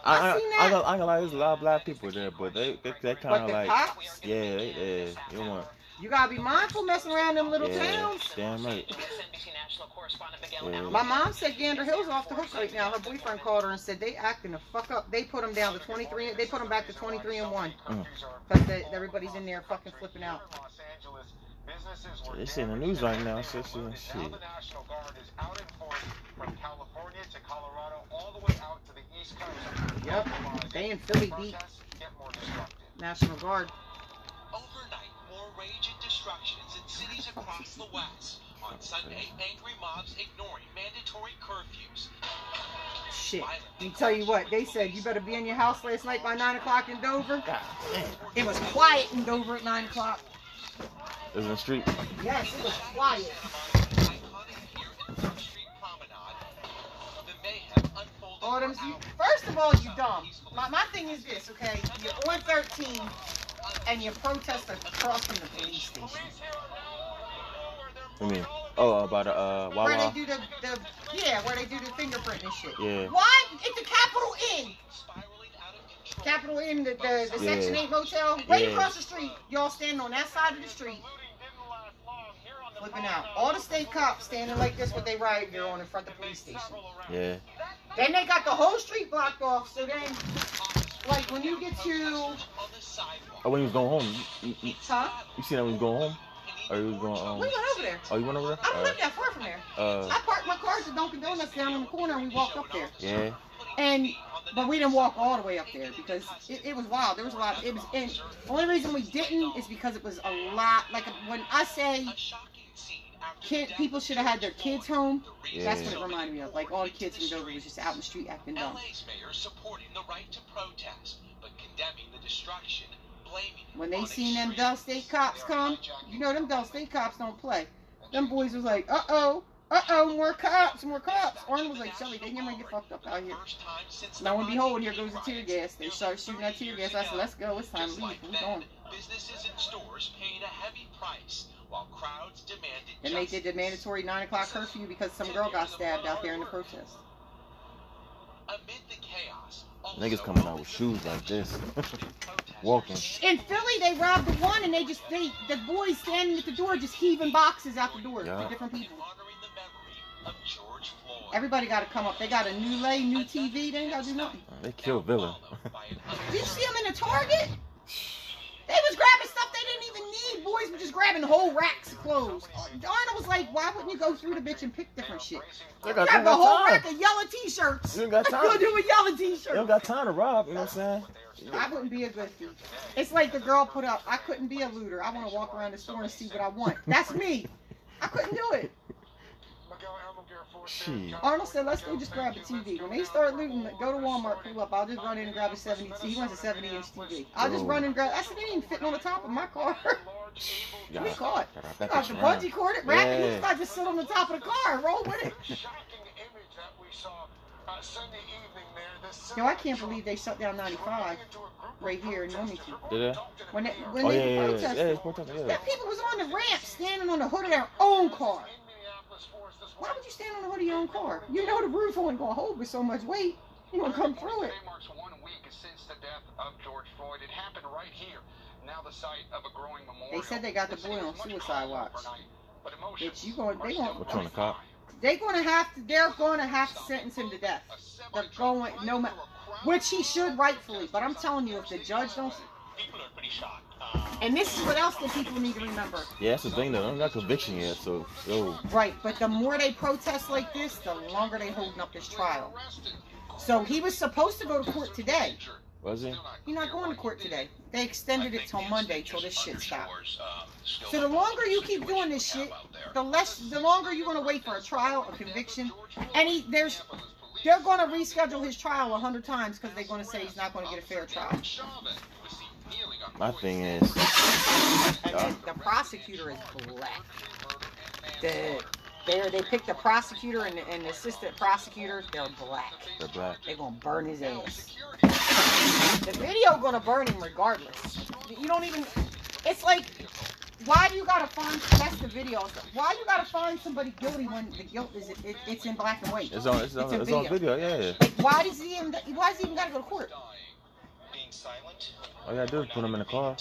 I I, I, seen that. I, I, I, I like there's a lot of black people there, but they they, they kind of like cops? yeah they, they, they want. You gotta be mindful messing around them little yeah, towns. Damn right. Yeah. My mom said Gander Hill's off the hook right now. Her boyfriend called her and said they acting the fuck up. They put them down to twenty-three. They put them back to twenty-three and one. Mm. Cause they, everybody's in there fucking flipping out. It's in the news right now. So shit. The National Guard is out in force from California to Colorado, all the way out to the East Coast. Yep. They in Philly deep. National Guard. Overnight, more rage and destructions in cities across the West. On Sunday, angry mobs ignoring mandatory curfews. Shit. Let me tell you what, they said you better be in your house last night by nine o'clock in Dover. God damn. It was quiet in Dover at nine o'clock. It was in the street? Yes, it was quiet. Autumn's, you, first of all, you dumb. My, my thing is this, okay? You're on thirteen. And you protest across from the police station. What do you mean? Oh, about the, uh, Wawa? Where they do the, the, yeah, where they do the fingerprint and shit. Yeah. What? It's the Capital Inn. Capital Inn, the, the, the yeah. Section eight motel. Right yeah. across the street. Y'all standing on that side of the street. Flipping out. All the state cops standing like this with their riot gear on in front of the police station. Yeah. Then they got the whole street blocked off, so then... Like when you get to oh, when you was going home, you, you, huh? You seen that when you was going home, or you was going um? We went over there. Oh, you went over there? I don't live right. that far from there. Uh, I parked my car at Dunkin' Donuts down in the corner, and we walked up there. Yeah. And but we didn't walk all the way up there because it, it was wild. There was a lot. It was. And the only reason we didn't is because it was a lot. Like when I say. Kid, people should have had their kids home. Yeah. That's what it reminded me of. Like all the kids in Dover was just out in the street acting dumb. L A's mayor supporting the right to protest, but condemning the destruction, blaming. When they seen them Del State cops come, you know them Del State cops don't play. Them boys was like, uh oh, uh oh, more cops, more cops. Arnold was like, Shelly, they never get fucked up out here. Now and behold, here goes the tear gas. They start shooting that tear gas. I said, let's go. It's time to leave. We're going. Businesses and stores paying a heavy price. While crowds demanded and they did the mandatory nine o'clock curfew because some girl got stabbed out there in the protest. Amid the chaos, niggas coming out with shoes like this. Walking. In Philly, they robbed the one and they just, they, the boys standing at the door just heaving boxes out the door yeah. to different people. Of George Floyd. Everybody got to come up. They got a new lay, new T V. They ain't got to do nothing. They killed Villa. Did you see them in the Target? They was grabbing stuff they didn't even need. Boys were just grabbing whole racks of clothes. Arnold was like, why wouldn't you go through the bitch and pick different shit? You grab a whole time. rack of yellow t-shirts. You don't got time. Go do a yellow t-shirt. You don't got time to rob, you know what I'm saying? I wouldn't be a good thief. It's like the girl put up, I couldn't be a looter. I want to walk around the store and see what I want. That's me. I couldn't do it. Jeez. Arnold said, let's go just grab a T V. When they start looting, go to Walmart, pull up. I'll just run in and grab a seventy. He wants a seventy-inch T V. I'll just run and grab. I said, it ain't fitting on the top of my car. Yeah. We caught it. You got the bungee cord, it wrapped, and yeah. just sit on the top of the car and roll with it. Yo, I can't believe they shut down ninety-five right here in Wilmington. Did they? When they, when oh, they yeah, protested, yeah, yeah, protested yeah. that people was on the ramp standing on the hood of their own car. Why would you stand on the hood of your own car? You know the roof only gonna hold with so much weight. You gonna come through it. Today marks one week since the death of George Floyd. It happened right here. Now the site of a growing memorial. They said they got the boy on suicide watch. Bitch, you gonna they gonna What's on the cop? They gonna have to. They're gonna have to sentence him to death. They're going no matter, which he should rightfully. But I'm telling you, if the judge don't. People are pretty shocked. Uh, and this is what else that people need to remember. Yeah, that's the thing though. I don't got conviction yet, so yo. Right, but the more they protest like this, the longer they holding up this trial. So he was supposed to go to court today. Was he? You're not going to court today. They extended it till Monday, till this shit stops. So the longer you keep doing this shit, the less, the longer you're going to wait for a trial, a conviction. And he, there's, they're going to reschedule his trial a hundred times because they're going to say he's not going to get a fair trial. My thing is, the prosecutor is black. The, they they picked the prosecutor and the, and the assistant prosecutor. They're black. They're black. They're gonna burn his ass. The video gonna burn him regardless. You don't even. It's like, why do you gotta find? That's the video. Why you gotta find somebody guilty when the guilt is it, it, it's in black and white? It's on. It's, it's, on, it's video. on video. Yeah. yeah. Like, why does he even? Why does he even gotta go to court? All you gotta do is put him in the car.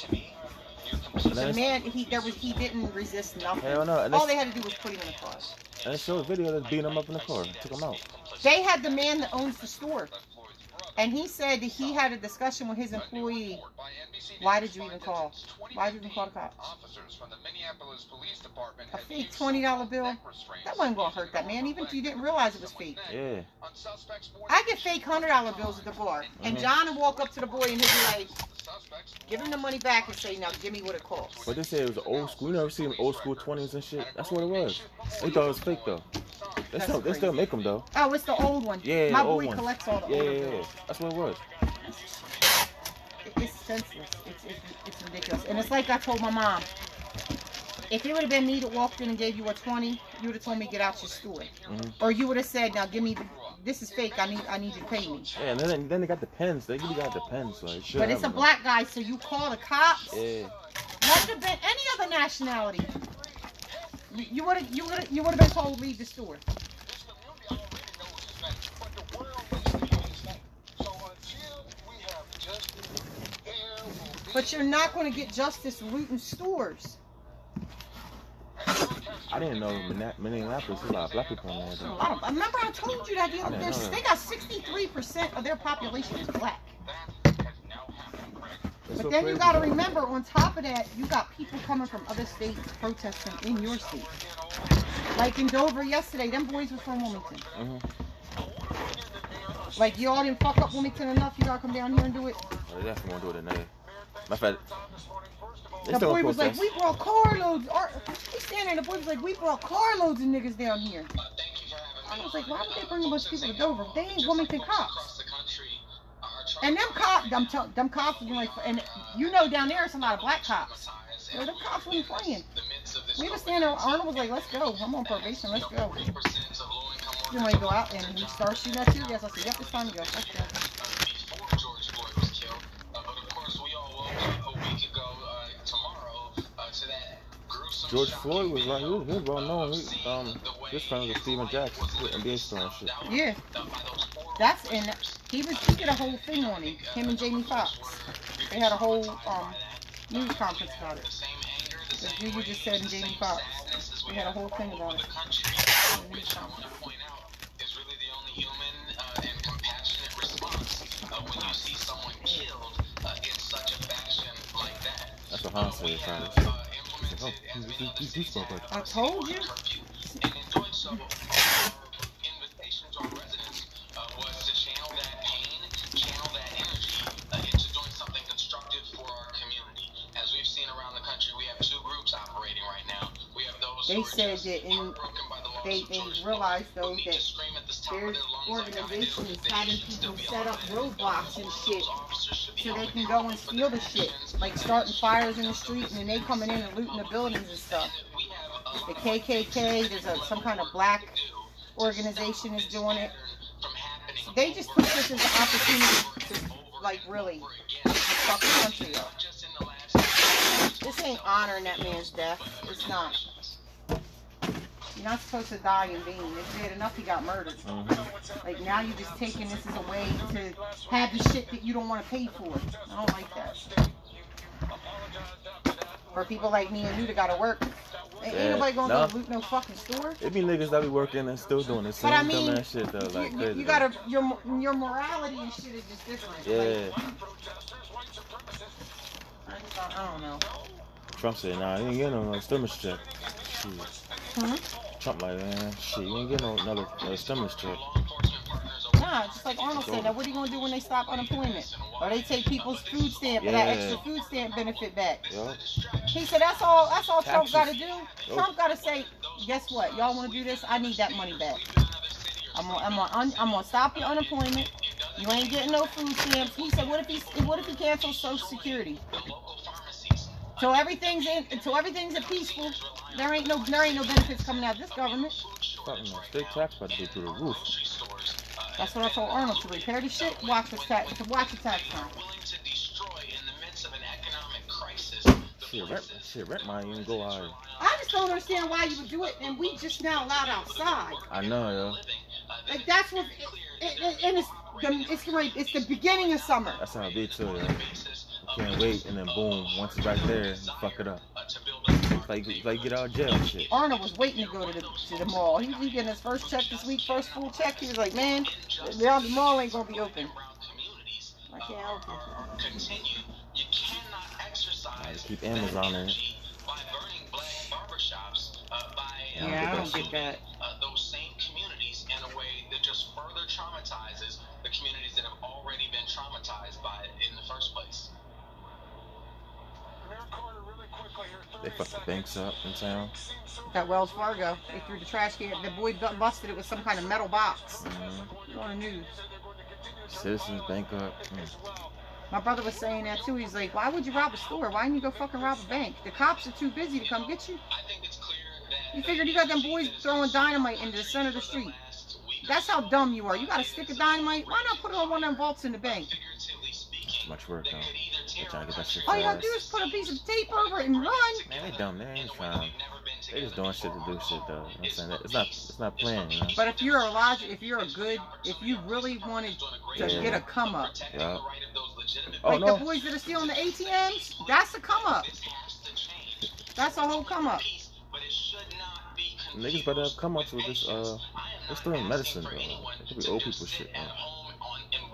The man, he there was he didn't resist nothing. Hell no. All they had to do was put him in the car. And show a video that's beating him up in the car. Took him out. They had the man that owns the store, and he said that he had a discussion with his employee. Why did you even call? Why did you call the cops? A fake twenty dollar bill? That wasn't gonna hurt that man, even if you didn't realize it was fake. Yeah. I get fake one hundred dollar bills at the bar, and John would walk up to the boy and he'd be like, give him the money back and say, now give me what it costs. But they said it was old school. You never see them old school twenties and shit. That's what it was. They thought it was fake though. They still, they still make them though. Oh, it's the old one. Yeah, my boy one. collects all the yeah, old yeah, yeah. That's what it was. It's senseless. It's, it's, it's ridiculous. And it's like I told my mom, if it would have been me that walked in and gave you a twenty, you would have told me get out your store, mm-hmm. or you would have said, now give me. The, this is fake. I need, I need you to pay me. Yeah, and then, then they got the pens. They really got the pens. Like, but it's a them. black guy, so you call the cops. Yeah. Would have been any other nationality. You would have, you would, you would have been told leave the store. But you're not going to get justice looting stores. I didn't know Minneapolis is a lot of black people in there. Remember I told you that the other day, they got sixty-three percent of their population is black. But so then you got to remember, on top of that, you got people coming from other states protesting in your state. Like in Dover yesterday, them boys was from Wilmington. Mm-hmm. Like, y'all didn't fuck up Wilmington enough, you got to come down here and do it? Oh, they definitely won't do it tonight. My fact. The boy was like, we brought carloads. He's standing there, the boy was like, we brought carloads of niggas down here. I was like, why would they bring a bunch of people to Dover? They ain't Wilmington cops. And them cops, them, them cops, like, and you know down there it's a lot of black cops. So them cops weren't playing. We were standing there, Arnold was like, let's go. I'm on probation, let's go. You want to go out and we start shooting at you? Yes, I said, yep, it's time to go. Let's go. George Floyd was right. He was, he was well known. He, um, his friend was Steven Jackson and being and shit. Yeah, that's in. He was. He did a whole thing on him. Him and Jamie Foxx. They had a whole um news conference about it. The dude you just said and Jamie Foxx. They had a whole thing about it. That's what Han said. He's trying to do. Oh, he's, he's, he's so I told you. And in doing so, our invitation to our residents was to channel that pain, channel that energy into doing something constructive for our community. As we've seen around the country, we have two groups operating right now. We have those they who said that in, they, they realized though that there's organizations having people set up roadblocks and shit so they can go and steal the shit. Like starting fires in the street and then they coming in and looting the buildings and stuff. The K K K, there's a, some kind of black organization is doing it. They just put this as an opportunity to like really fuck the country up. This ain't honoring that man's death. It's not. You're not supposed to die in vain. It's bad enough he got murdered. Mm-hmm. Like now you're just taking this as a way to have the shit that you don't want to pay for. I don't like that. For people like me and you that gotta work, ain't yeah, nobody gonna nah. go loot no fucking store. It be niggas that be working and still doing the same dumbass I mean, shit though. Like you, crazy, you gotta though. your your morality and shit is just different. Yeah. Like, I, just thought, I don't know. Trump said, "Nah, you ain't getting no, no stimulus check." Hmm? Trump like, man, shit, you ain't getting no another no stimulus check. No, time. Just like Arnold said, now what are you going to do when they stop unemployment? Or they take people's food stamp, yeah. and that extra food stamp benefit back. Yeah. He said that's all That's all Taxes. Trump got to do. Yep. Trump got to say, guess what? Y'all want to do this? I need that money back. I'm gonna, I'm gonna, I'm gonna stop your unemployment. You ain't getting no food stamps. He said, what if he, what if he cancels Social Security? So everything's in, so everything's a peaceful. There ain't no, there ain't no benefits coming out of this government. State tax about to be through the roof. That's what I told Arnold, to repair the shit. Watch the tax, to watch the tax time. Shit, rent, shit, rent mine even go higher. I just don't understand why you would do it, and we just now allowed outside. I know, yeah. Like that's what, it, it, and it's the, it's the it's the beginning of summer. That's how it be too. Yeah. Can't wait, and then boom, once it's right there, you fuck it up. It's like, it's like get out of jail and shit. Arnold was waiting to go to the to the mall. He was getting his first check this week, first full check. He was like, man, now the mall ain't gonna be open. I can't help it. I just keep Amazon in it. Yeah, I don't get that. Traumatizes the communities that have already been traumatized by it in the first place. They fucked the banks up in town. That Wells Fargo, they threw the trash can. The boy busted it with some kind of metal box. Mm-hmm. On the news. Citizens bankrupt. Mm. My brother was saying that too. He's like, why would you rob a store? Why didn't you go fucking rob a bank? The cops are too busy to come get you. I think it's clear that you figured you got them boys throwing dynamite into the center of the street. That's how dumb you are. You got a stick of dynamite. Why not put it on one of them vaults in the bank? That's much work, though. They're trying to get that shit. All you gotta do is put a piece of tape over it and run. Man, they dumb. They ain't trying. They just doing shit to do shit, though. You know what I'm saying? It's not, it's not planned, you know? But if you're a logic, if you're a good, if you really wanted to yeah. get a come up, yeah. like oh, no. the boys that are stealing the A T Ms, that's a come up. That's a whole come up. Niggas better have come up with this, uh, it's doing medicine, bro. It could be old people shit, man.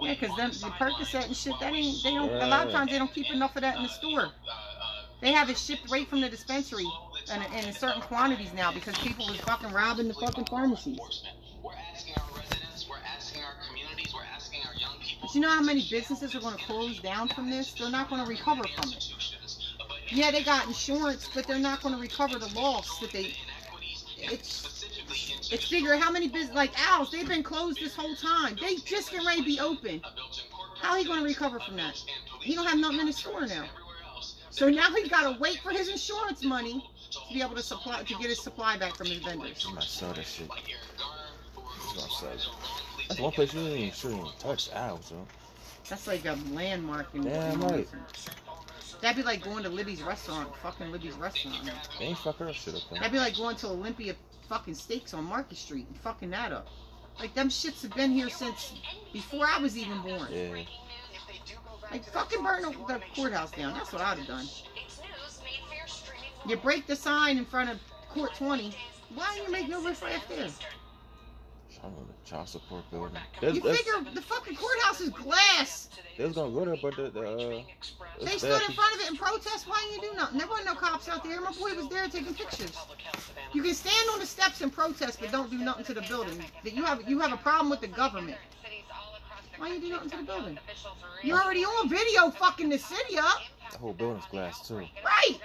Yeah, because them, the Percocet and shit, that ain't, they don't, yeah. a lot of times they don't keep enough of that in the store. They have it shipped right from the dispensary and in, in certain quantities now because people was fucking robbing the fucking pharmacies. But you know how many businesses are going to close down from this? They're not going to recover from it. Yeah, they got insurance, but they're not going to recover the loss that they... It's, it's figure how many business like Al's, they've been closed this whole time. They just getting ready to be open. How he gonna recover from that? He don't have nothing in the store now. So now he gotta wait for his insurance money to be able to supply to get his supply back from his vendors. I saw that shit. That's what I'm saying. That's one place you didn't even sure even touch Al's, though. That's like a landmark in Damn right. That'd be like going to Libby's Restaurant, fucking Libby's Restaurant. They ain't fuck her shit up there. That'd be like going to Olympia fucking Steaks on Market Street and fucking that up. Like, them shits have been here since before I was even born. Yeah. Like, fucking burn the courthouse down. That's what I'd have done. You break the sign in front of Court twenty. Why don't you make no riff right there? I'm on the child support building. There's, you figure the fucking courthouse is glass. They was gonna go there, but the, the uh, they stood in front of it and protest. Why didn't you do nothing? There wasn't no cops out there. My boy was there taking pictures. You can stand on the steps and protest, but don't do nothing to the building. That you have you have a problem with the government. Why you do nothing to the building? You're already on video fucking the city up. The whole building's glass too. Right. My, me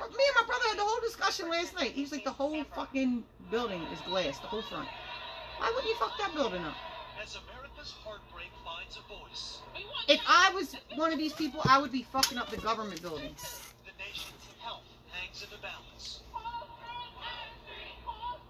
and my brother had the whole discussion last night. He was like, the whole fucking building is glass, the whole front. Why wouldn't you fuck that building up? As America's heartbreak finds a voice. If I was one of these people, I would be fucking up the government buildings. The nation's health hangs in the balance.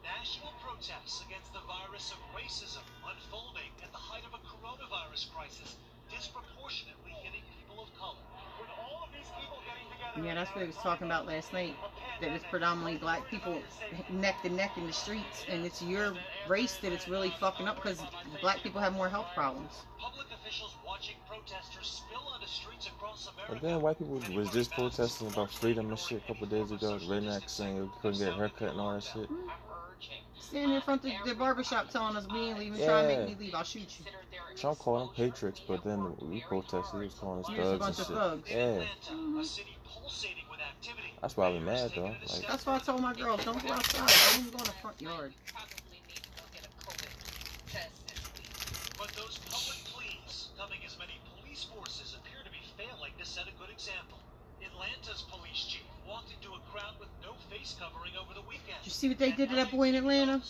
National protests against the virus of racism unfolding at the height of a coronavirus crisis, disproportionately hitting people of color. With all of these people getting together, yeah, that's what he was talking about last night. That it's predominantly black people neck to neck in the streets, and it's your race that it's really fucking up because black people have more health problems. Public officials watching protesters spill on the streets across America. But then white people was just protesting about freedom and shit a couple days ago. Rednecks saying we couldn't get a haircut and all that shit. Mm-hmm. Standing in front of the barbershop telling us we ain't leaving, yeah. trying to make me leave, I'll shoot you. Trump called them patriots, but then we protested, he was calling us thugs. Here's a bunch and shit. Of thugs. Yeah. Mm-hmm. That's why we mad, though. Like, that's why I told my girls, don't go outside, don't even go in the front yard. But example. Atlanta's police chief walked into a crowd with no face covering over the weekend. Did you see what they did to that boy in Atlanta?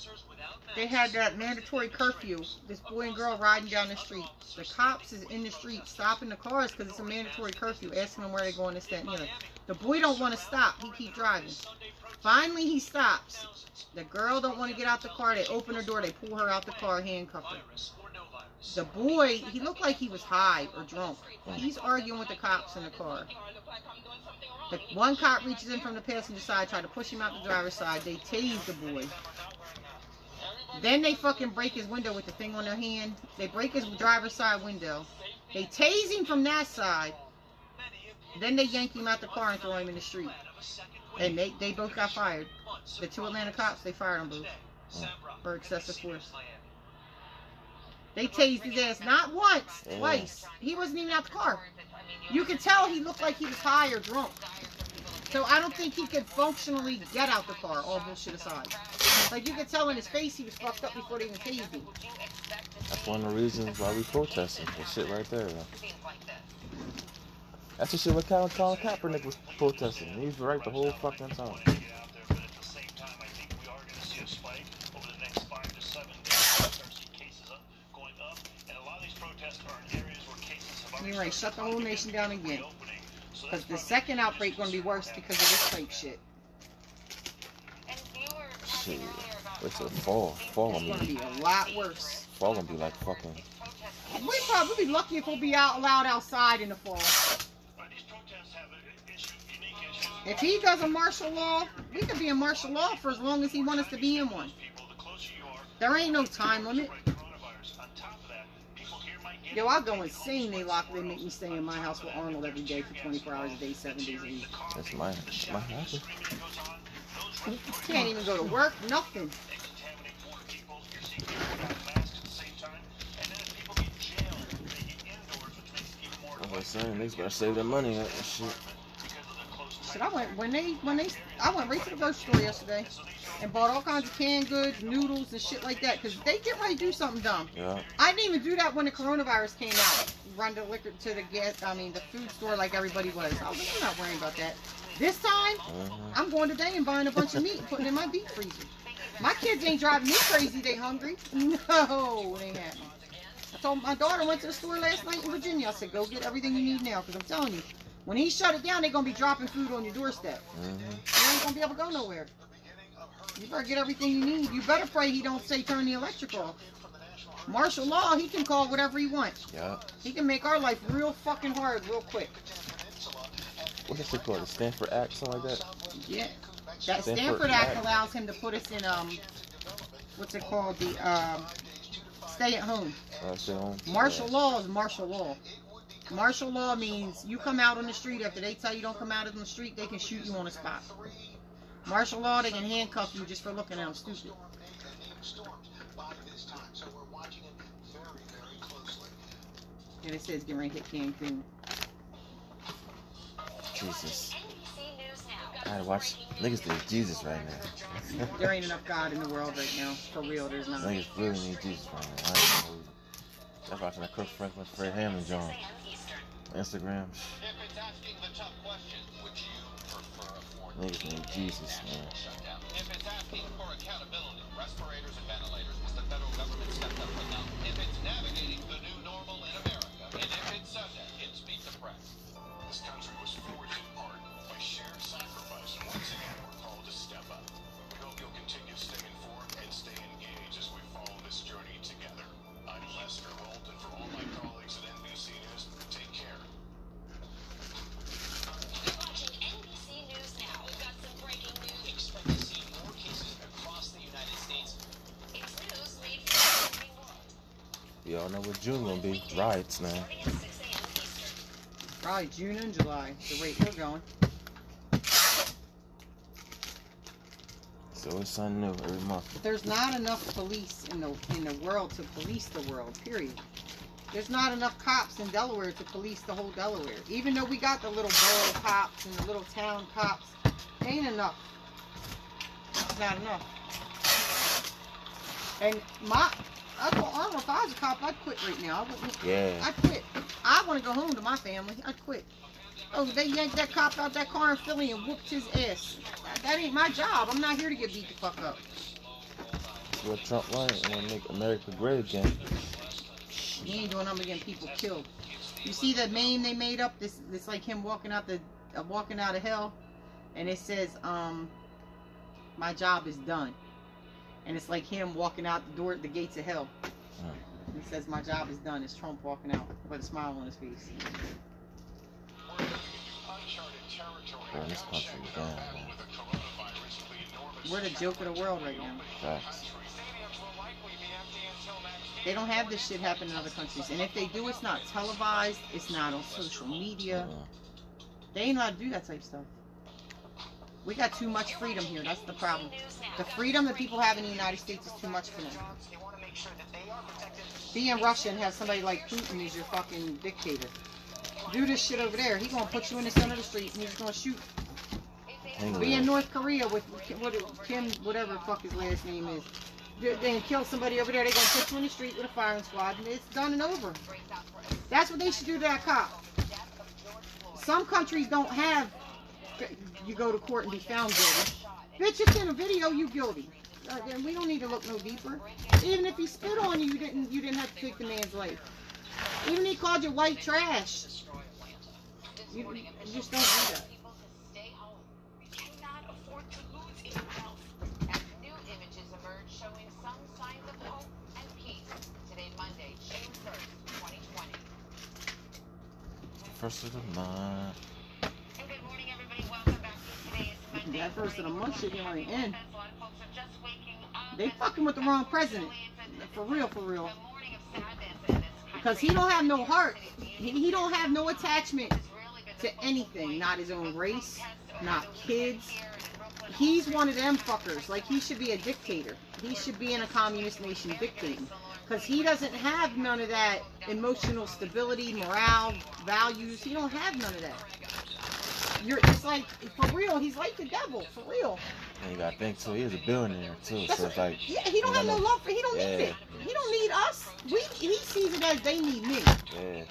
They had that mandatory curfew. This boy and girl riding down the street. The cops is in the street stopping the cars because it's a mandatory curfew, asking them where they're going to stand here. The boy don't want to stop. He keep driving. Finally, he stops. The girl don't want to get out the car. They open her door. They pull her out the car, handcuff her. The boy, he looked like he was high or drunk. He's arguing with the cops in the car. The one cop reaches in from the passenger side, try to push him out the driver's side. They tase the boy. Then they fucking break his window with the thing on their hand. They break his driver's side window. They tase him from that side. Then they yank him out the car and throw him in the street. And they, they both got fired. The two Atlanta cops, they fired them both for excessive force. They tased his ass not once, twice. He wasn't even out the car. You could tell he looked like he was high or drunk. So I don't think he could functionally get out the car, all bullshit aside. Like you could tell in his face he was fucked up before they even tased him. That's one of the reasons why we protesting. That shit right there, though. That's the shit what Colin Kaepernick was protesting. He was right the whole fucking time. You're right, shut the whole nation down again. Because the second outbreak going to be worse because of this type shit. Shit. It's a fall. Fall on me. It's going to be a lot worse. Fall going to be like fucking... We'd probably be lucky if we'll be out allowed outside in the fall. If he does a martial law, we could be in martial law for as long as he wants us to be in one. There ain't no time limit. Yo, I go insane. They lock me, make me stay in my house with Arnold every day for twenty-four hours a day, seven days a week. That's my, that's my house. Can't even go to work, nothing. I was saying, they gotta save their money up and shit. Shit, I went when they when they I went right to the grocery store yesterday and bought all kinds of canned goods, noodles, and shit like that, because they get ready to do something dumb. Yeah. I didn't even do that when the coronavirus came out. Run the liquor to the gas, I mean, the food store like everybody was. I was like, I'm not worrying about that. This time, uh-huh. I'm going today and buying a bunch of meat and putting it in my deep freezer. My kids ain't driving me crazy. They hungry? No, they haven't. I told my daughter went to the store last night in Virginia. I said, go get everything you need now, because I'm telling you, when he shut it down, they're going to be dropping food on your doorstep. Mm-hmm. You ain't going to be able to go nowhere. You better get everything you need. You better pray he don't say turn the electric off. Martial law, he can call whatever he wants. Yeah. He can make our life real fucking hard real quick. What is it called? The Stanford Act, something like that? Yeah. That Stanford, Stanford Act, Act allows him to put us in, um, what's it called? The, um, stay at home. Uh, stay home. Martial yeah. law is martial law. Martial law means you come out on the street. After they tell you don't come out on the street, they can shoot you on the spot. Martial law, they can handcuff you just for looking at them stupid. Yeah, they said it's getting ready to hit Cancun. Jesus. I gotta watch. Niggas do Jesus right now. There ain't enough God in the world right now. For real, there's not. Niggas really need Jesus right now. I don't believe it. That's watching a Kirk Franklin, Fred Hammond, John. Instagram. Niggas named Jesus, man. If it's asking for accountability, respirators and ventilators, is the federal government stepped up enough? If it's navigating the new normal in America, and if it says that, it's beat the press. This country was forged in part by shared sacrifice, and once again, we're called to step up. We hope you'll continue staying forward and stay engaged as we follow this journey together. I'm Lester Walton for all my colleagues at N B C News. Take care. We all know what June gonna be. Riots now. Probably June and July. The rate we're going. So it's something new every month. But there's not enough police in the in the world to police the world. Period. There's not enough cops in Delaware to police the whole Delaware. Even though we got the little borough cops and the little town cops, ain't enough. It's not enough. And my. I told Arnold, if I was a cop, I'd quit right now. I wouldn't. Yeah. I'd quit. I want to go home to my family. I'd quit. Oh, they yanked that cop out that car in Philly and whooped his ass. That ain't my job. I'm not here to get beat the fuck up. Well, Trump lying and want to make America great again. He ain't doing nothing getting people killed. You see that meme they made up? This, it's like him walking out the, uh, walking out of hell, and it says, um, my job is done. And it's like him walking out the door, the gates of hell. Oh. He says, my job is done. It's Trump walking out with a smile on his face. Man, this country is down, man. We're the joke of the world right now. Facts. They don't have this shit happen in other countries. And if they do, it's not televised. It's not on social media. Yeah. They ain't allowed to do that type of stuff. We got too much freedom here. That's the problem. The freedom that people have in the United States is too much for them. Being Russian, have somebody like Putin as your fucking dictator. Do this shit over there. He gonna put you in the center of the street and he's gonna shoot. Be in North Korea with what, Kim, whatever the fuck his last name is. They, they kill somebody over there. They're gonna put you in the street with a firing squad, and it's done and over. That's what they should do to that cop. Some countries don't have you go to court and be found guilty. Bitch, it's in a video. You guilty. Uh, and we don't need to look no deeper. Even if he spit on you, you didn't. You didn't have to take the man's life. Even if he called you white trash. You, you just don't do that. First of the month. And good morning, everybody. Welcome back to today's Monday. That first of the month shit ain't already in. They fucking with the wrong president. For real, for real. Because he don't have no heart. He, he don't have no attachment to anything. Not his own race. Not kids. He's one of them fuckers. Like, he should be a dictator. He should be in a communist nation dictating. Because he doesn't have none of that emotional stability, morale, values. He don't have none of that. You're just like, for real, he's like the devil, for real. And you gotta think, too, he is a billionaire, too. That's so it's like, yeah, he don't have no love for, he don't yeah, need it. Yeah. He don't need us. We, he sees it as they need me. Yeah.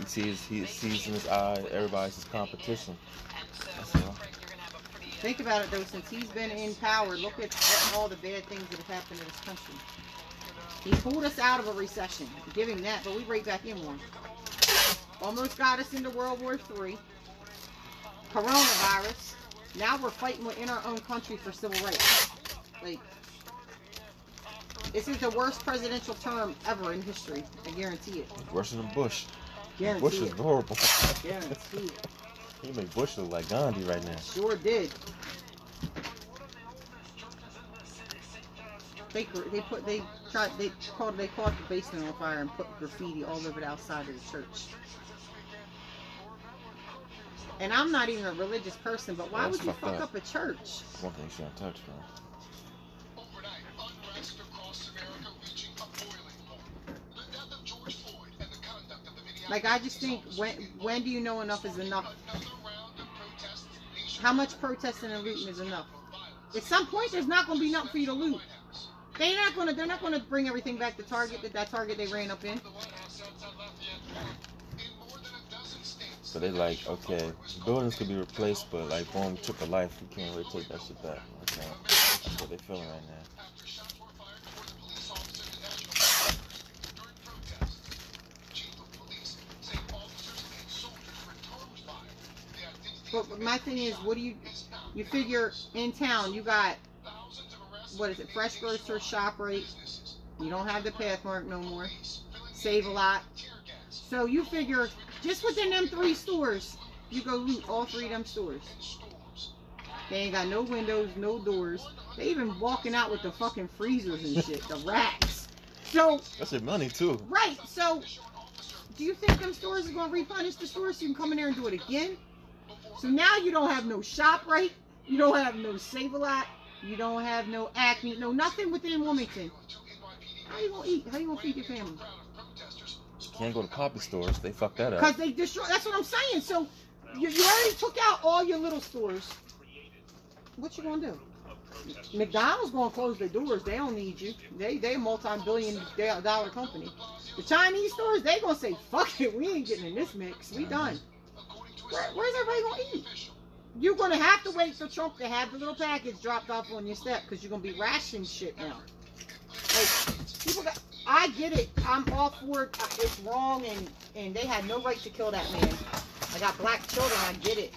He sees, he sees in his eye everybody's his competition. That's all. Think about it, though, since he's been in power, look at all the bad things that have happened in this country. He pulled us out of a recession, giving that, but we right back in one. Almost got us into World War Three. Coronavirus. Now we're fighting within our own country for civil rights. Like, this is the worst presidential term ever in history. I guarantee it. Worse than Bush. Guarantee Bush is horrible. Guarantee it. He made Bush look like Gandhi right now. Sure did. They they put they tried they called they caught the basement on fire and put graffiti all over the outside of the church. And I'm not even a religious person, but why That's would you fuck up. up a church? One thing she don't touch, man. Overnight unrest across America reaching a boiling point. The death of George Floyd and the conduct of the video. Like, I just think, when when do you know enough is enough? How much protesting and looting is enough? At some point, there's not going to be nothing for you to loot. They're not going to. They're not going to bring everything back to Target. That that Target they ran up in. So they like, okay, buildings could be replaced, but like, boom, took a life. We can't really take that shit back. Okay. That's what they feeling right now. But my thing is, what do you, you figure in town, you got, what is it, Fresh Grocer, Shop Rate, you don't have the Pathmark no more, Save a Lot. So you figure, just within them three stores, you go loot all three of them stores. They ain't got no windows, no doors. They even walking out with the fucking freezers and shit, the racks. So that's your money, too. Right, so do you think them stores is going to replenish the stores so you can come in there and do it again? So now you don't have no Shop Right, you don't have no Save a Lot, you don't have no Acme, no nothing within Wilmington. How you gonna eat? How you gonna feed your family? You can't go to poppy stores, they fucked that up. Cause they destroy. That's what I'm saying. So you, you already took out all your little stores. What you gonna do? McDonald's gonna close their doors. They don't need you. They they multi-billion dollar company. The Chinese stores, they gonna say, fuck it, we ain't getting in this mix. We done. Where, where's everybody gonna eat? You're gonna have to wait for Trump to have the little package dropped off on your step because you're gonna be rationing shit now. Like, people got, I get it. I'm all for it. It's wrong, and and they had no right to kill that man. I got black children. I get it.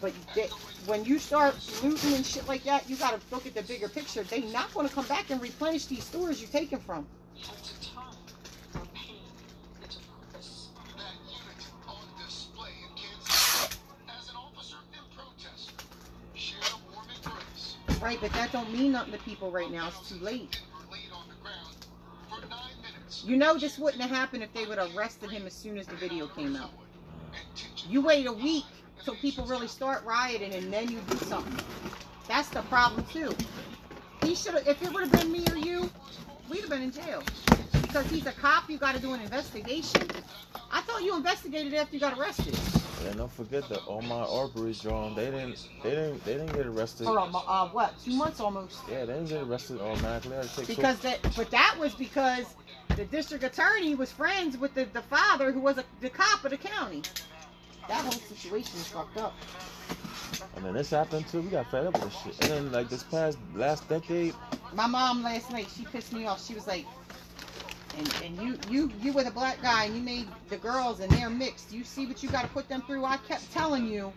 But they, when you start looting and shit like that, you gotta look at the bigger picture. They not gonna come back and replenish these stores you're taking from. Right, but that don't mean nothing to people right now. It's too late. You know this wouldn't have happened if they would have arrested him as soon as the video came out. You wait a week till people really start rioting and then you do something. That's the problem too. He should have, if it would have been me or you, we'd have been in jail. Because he's a cop, you got to do an investigation. I thought you investigated after you got arrested. And don't forget that Omar Arbery's drawn. They didn't. They didn't. They didn't get arrested. Hold on. Uh, what? Two months almost. Yeah, they didn't get arrested automatically. They had to take because two. that. But that was because the district attorney was friends with the, the father who was a, the cop of the county. That whole situation is fucked up. And then this happened too. We got fed up with this shit. And then like this past last decade. My mom last night, she pissed me off. She was like. And, and you, you, you were the black guy, and you made the girls, and they're mixed. You see what you got to put them through? I kept telling you,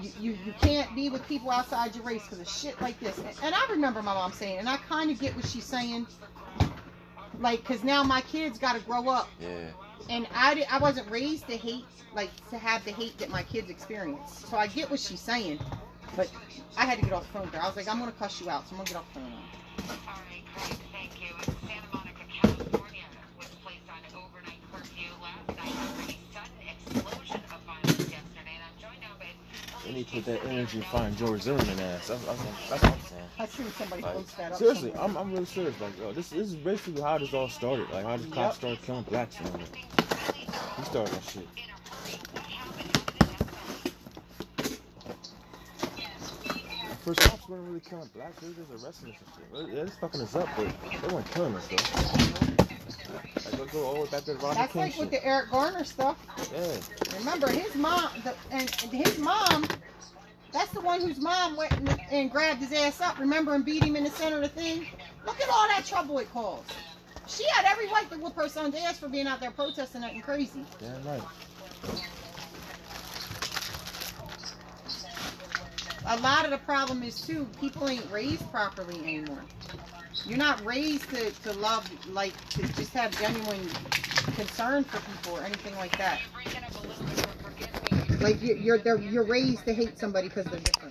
you, you, you can't be with people outside your race because of shit like this. And, and I remember my mom saying, and I kind of get what she's saying, like, because now my kids got to grow up. Yeah. And I, did, I wasn't raised to hate, like, to have the hate that my kids experience. So I get what she's saying, but I had to get off the phone with her. I was like, I'm going to cuss you out, so I'm going to get off the phone. All right, great, thank you. It's Santa Monica. They need to put that energy and find George Zimmerman ass. That's, that's, that's what I'm saying. I seen somebody like, post that up. Seriously, I'm, I'm really serious. Like, yo, this, this is basically how this all started. Like, how the yep. cops started killing blacks and all that. He started that shit. First cops weren't really killing blacks. They were just arresting us and shit. They're just fucking us up, but they weren't killing us, though. Like, go all the way back to the Rodney That's King like shit. With the Eric Garner stuff. Yeah. Remember his mom, the, and, and his mom, that's the one whose mom went and, and grabbed his ass up. Remember and beat him in the center of the thing. Look at all that trouble it caused. She had every right to whip her son's ass for being out there protesting nothing crazy. Yeah, right. A lot of the problem is too, people ain't raised properly anymore. You're not raised to, to love, like, to just have genuine concern for people or anything like that. Like, you're, you're, you're raised to hate somebody because they're different.